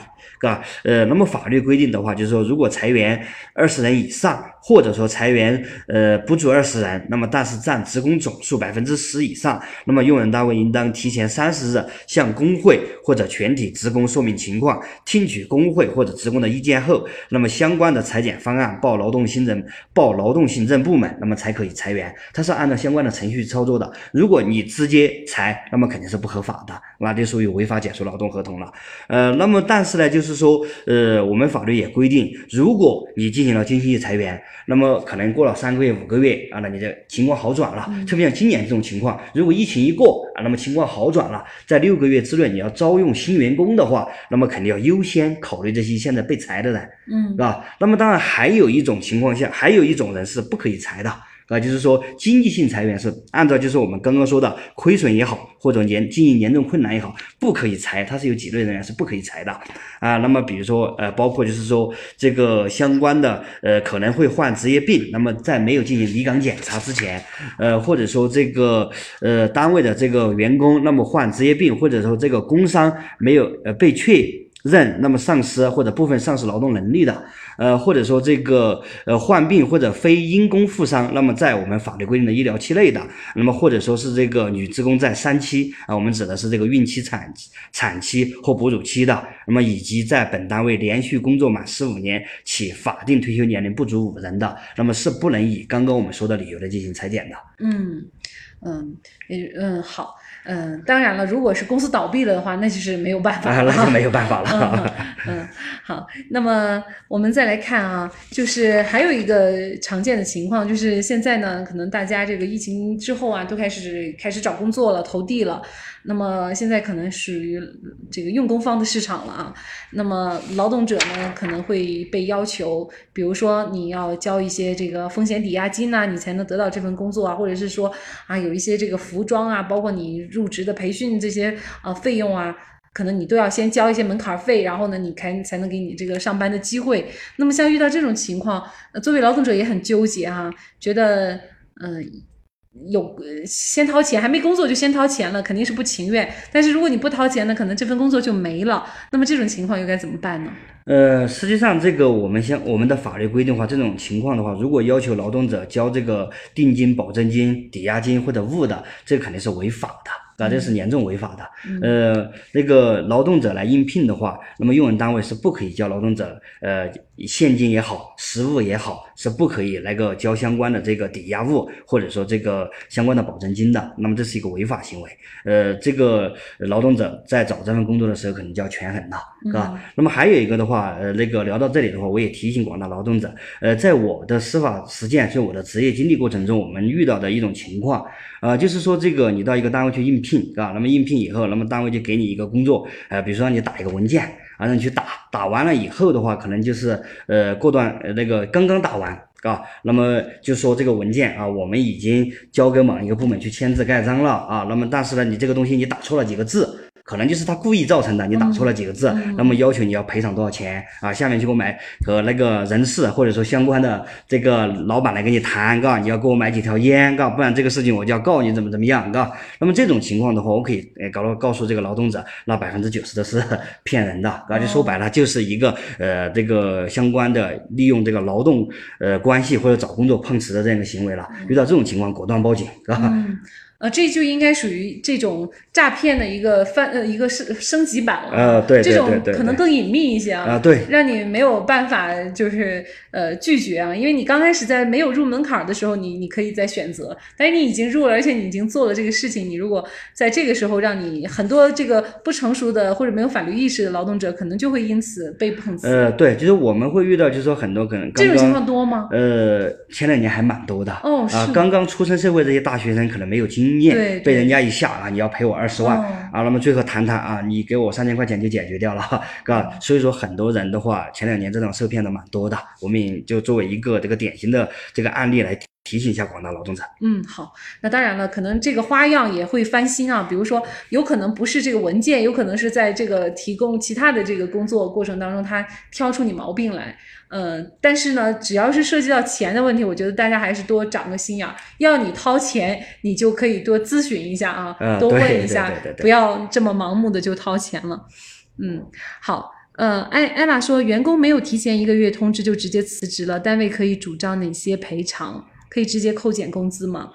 啊，呃，那么法律规定的话，就是说如果裁员二十人以上，或者说裁员呃不足二十人，那么但是占职工总数百分之十以上，那么用人单位应当提前三十日向工会或者全体职工说明情况，听取工会或者职工的意见后，那么相关的裁减方案报劳动行政报劳动行政部门，那么才可以裁员，它是按照相关的程序操作的。如果你直接裁，那么肯定是不合法的，那就属于违法解除劳动合同了。呃，那么但是呢，就是说，呃，我们法律也规定，如果你进行了经济性裁员，那么可能过了三个月、五个月啊，那你的情况好转了。特别像今年这种情况，如果疫情一过啊，那么情况好转了，在六个月之内你要招用新员工的话，那么肯定要优先考虑这些现在被裁的人，嗯，是吧？那么当然还有一种情况下，还有一种人是不可以裁的。啊，就是说经济性裁员是按照就是我们刚刚说的亏损也好，或者严经营严重困难也好，不可以裁，它是有几类人员是不可以裁的啊。那么比如说呃，包括就是说这个相关的呃可能会患职业病，那么在没有进行离岗检查之前，呃或者说这个呃单位的这个员工那么患职业病，或者说这个工伤没有呃被确认，那么丧失或者部分丧失劳动能力的，呃，或者说这个呃患病或者非因公负伤，那么在我们法律规定的医疗期内的，那么或者说是这个女职工在三期啊，我们指的是这个孕期、产产期或哺乳期的，那么以及在本单位连续工作满十五年起法定退休年龄不足五人的，那么是不能以刚刚我们说的理由来进行裁减的。嗯。嗯嗯好嗯，当然了，如果是公司倒闭了的话，那就是没有办法了，啊、那就没有办法了。嗯, 嗯，好，那么我们再来看啊，就是还有一个常见的情况，就是现在呢，可能大家这个疫情之后啊，都开始开始找工作了，投递了。那么现在可能属于这个用工方的市场了啊。那么劳动者呢，可能会被要求，比如说你要交一些这个风险抵押金啊，你才能得到这份工作啊，或者是说啊，有一些这个服装啊，包括你入职的培训这些啊、呃、费用啊，可能你都要先交一些门槛费，然后呢，你才才能给你这个上班的机会。那么像遇到这种情况，呃、作为劳动者也很纠结啊，觉得嗯。呃有先掏钱，还没工作就先掏钱了，肯定是不情愿。但是如果你不掏钱呢，可能这份工作就没了。那么这种情况又该怎么办呢？呃，实际上这个我们像我们的法律规定的话，这种情况的话，如果要求劳动者交这个定金、保证金、抵押金或者物的，这肯定是违法的。啊，这是严重违法的。呃，那个劳动者来应聘的话，那么用人单位是不可以交劳动者呃现金也好，实物也好，是不可以那个交相关的这个抵押物或者说这个相关的保证金的。那么这是一个违法行为。呃，这个劳动者在找这份工作的时候，可能就要权衡了，是吧？嗯、那么还有一个的话，呃，那个聊到这里的话，我也提醒广大劳动者，呃，在我的司法实践，所以我的职业经历过程中，我们遇到的一种情况，呃，就是说这个你到一个单位去应聘。啊，那么应聘以后，那么单位就给你一个工作，呃，比如说让你打一个文件，啊，让你去打，打完了以后的话，可能就是呃，过段呃那个刚刚打完。啊，那么就说这个文件啊，我们已经交给某一个部门去签字盖章了啊，那么但是呢，你这个东西你打错了几个字。可能就是他故意造成的，你打错了几个字，嗯、那么要求你要赔偿多少钱啊？下面去给我买和那个人事或者说相关的这个老板来跟你谈，告你要给我买几条烟，告不然这个事情我就要告你怎么怎么样，告。那么这种情况的话，我可以搞到告诉这个劳动者，那百分之九十都是骗人的，啊，就说白了就是一个呃这个相关的利用这个劳动呃关系或者找工作碰瓷的这样一个行为了。遇到这种情况，果断报警，啊。嗯呃，这就应该属于这种诈骗的一个翻呃一个升升级版了啊，对，这种可能更隐秘一些啊，对，让你没有办法就是呃拒绝啊，因为你刚开始在没有入门槛的时候，你你可以再选择，但是你已经入了，而且你已经做了这个事情，你如果在这个时候让你很多这个不成熟的或者没有法律意识的劳动者，可能就会因此被碰瓷。呃，对，就是我们会遇到，就是说很多可能刚刚这种情况多吗？呃，前两年还蛮多的哦，是啊，刚刚出生社会这些大学生可能没有经验。对，被人家一下啊，你要赔我二十万、哦、啊，那么最后谈谈啊，你给我三千块钱就解决掉了，是吧？所以说很多人的话，前两年这种受骗的蛮多的，我们也就作为一个这个典型的这个案例来提醒一下广大劳动者。嗯，好，那当然了，可能这个花样也会翻新啊，比如说有可能不是这个文件，有可能是在这个提供其他的这个工作过程当中，他挑出你毛病来。呃，但是呢，只要是涉及到钱的问题，我觉得大家还是多长个心眼儿。要你掏钱，你就可以多咨询一下啊，嗯、多问一下，不要这么盲目的就掏钱了。嗯，好。呃，艾艾拉说，员工没有提前一个月通知就直接辞职了，单位可以主张哪些赔偿？可以直接扣减工资吗？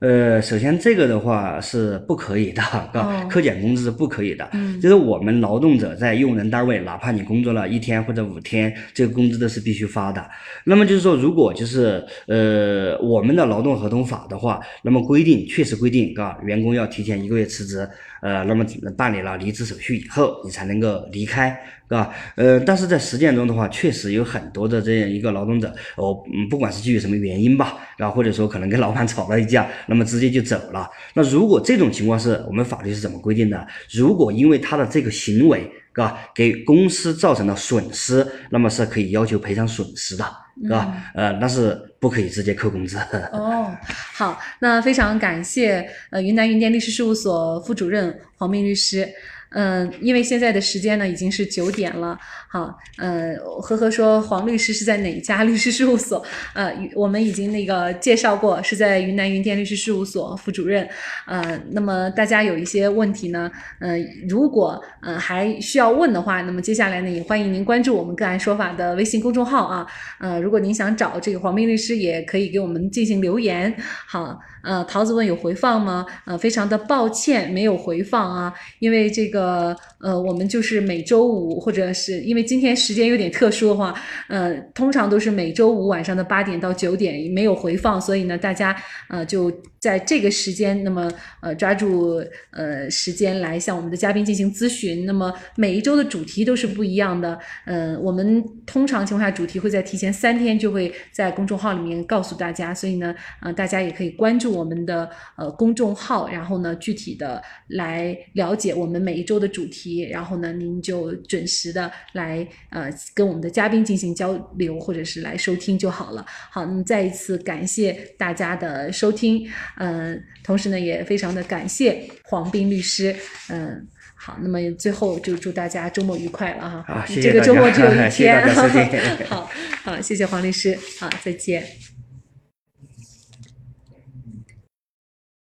呃，首先这个的话是不可以的，啊、哦，扣减工资是不可以的。嗯，就是我们劳动者在用人单位，哪怕你工作了一天或者五天，这个工资都是必须发的。那么就是说，如果就是呃我们的劳动合同法的话，那么规定确实规定，啊，员工要提前一个月辞职，呃，那么办理了离职手续以后，你才能够离开。是吧？呃，但是在实践中的话，确实有很多的这样一个劳动者，哦，嗯，不管是基于什么原因吧，然后或者说可能跟老板吵了一架，那么直接就走了。那如果这种情况是我们法律是怎么规定的？如果因为他的这个行为，是吧，给公司造成了损失，那么是可以要求赔偿损失的，是吧？嗯、呃，但是不可以直接扣工资。哦，好，那非常感谢呃云南云滇律师事务所副主任黄明律师。嗯、呃，因为现在的时间呢已经是九点了，好，呃，和和说黄律师是在哪家律师事务所？呃，我们已经那个介绍过，是在云南云滇律师事务所副主任。呃，那么大家有一些问题呢，呃，如果呃还需要问的话，那么接下来呢也欢迎您关注我们个案说法的微信公众号啊。呃，如果您想找这个黄明律师，也可以给我们进行留言。好，呃，桃子问有回放吗？呃，非常的抱歉，没有回放啊，因为这个。呃呃，我们就是每周五，或者是因为今天时间有点特殊的话，呃，通常都是每周五晚上的八点到九点没有回放，所以呢，大家呃就在这个时间，那么呃抓住呃时间来向我们的嘉宾进行咨询。那么每一周的主题都是不一样的，呃，我们通常情况下主题会在提前三天就会在公众号里面告诉大家，所以呢，呃，大家也可以关注我们的呃公众号，然后呢具体的来了解我们每一周的主题，然后呢您就准时的来呃跟我们的嘉宾进行交流，或者是来收听就好了。好，那么再一次感谢大家的收听，嗯、呃，同时呢也非常的感谢黄斌律师，嗯、呃，好，那么最后就祝大家周末愉快了哈。好，谢谢大家，这个周末只有一天。谢谢大家收听。好好，谢谢黄律师，好，再见。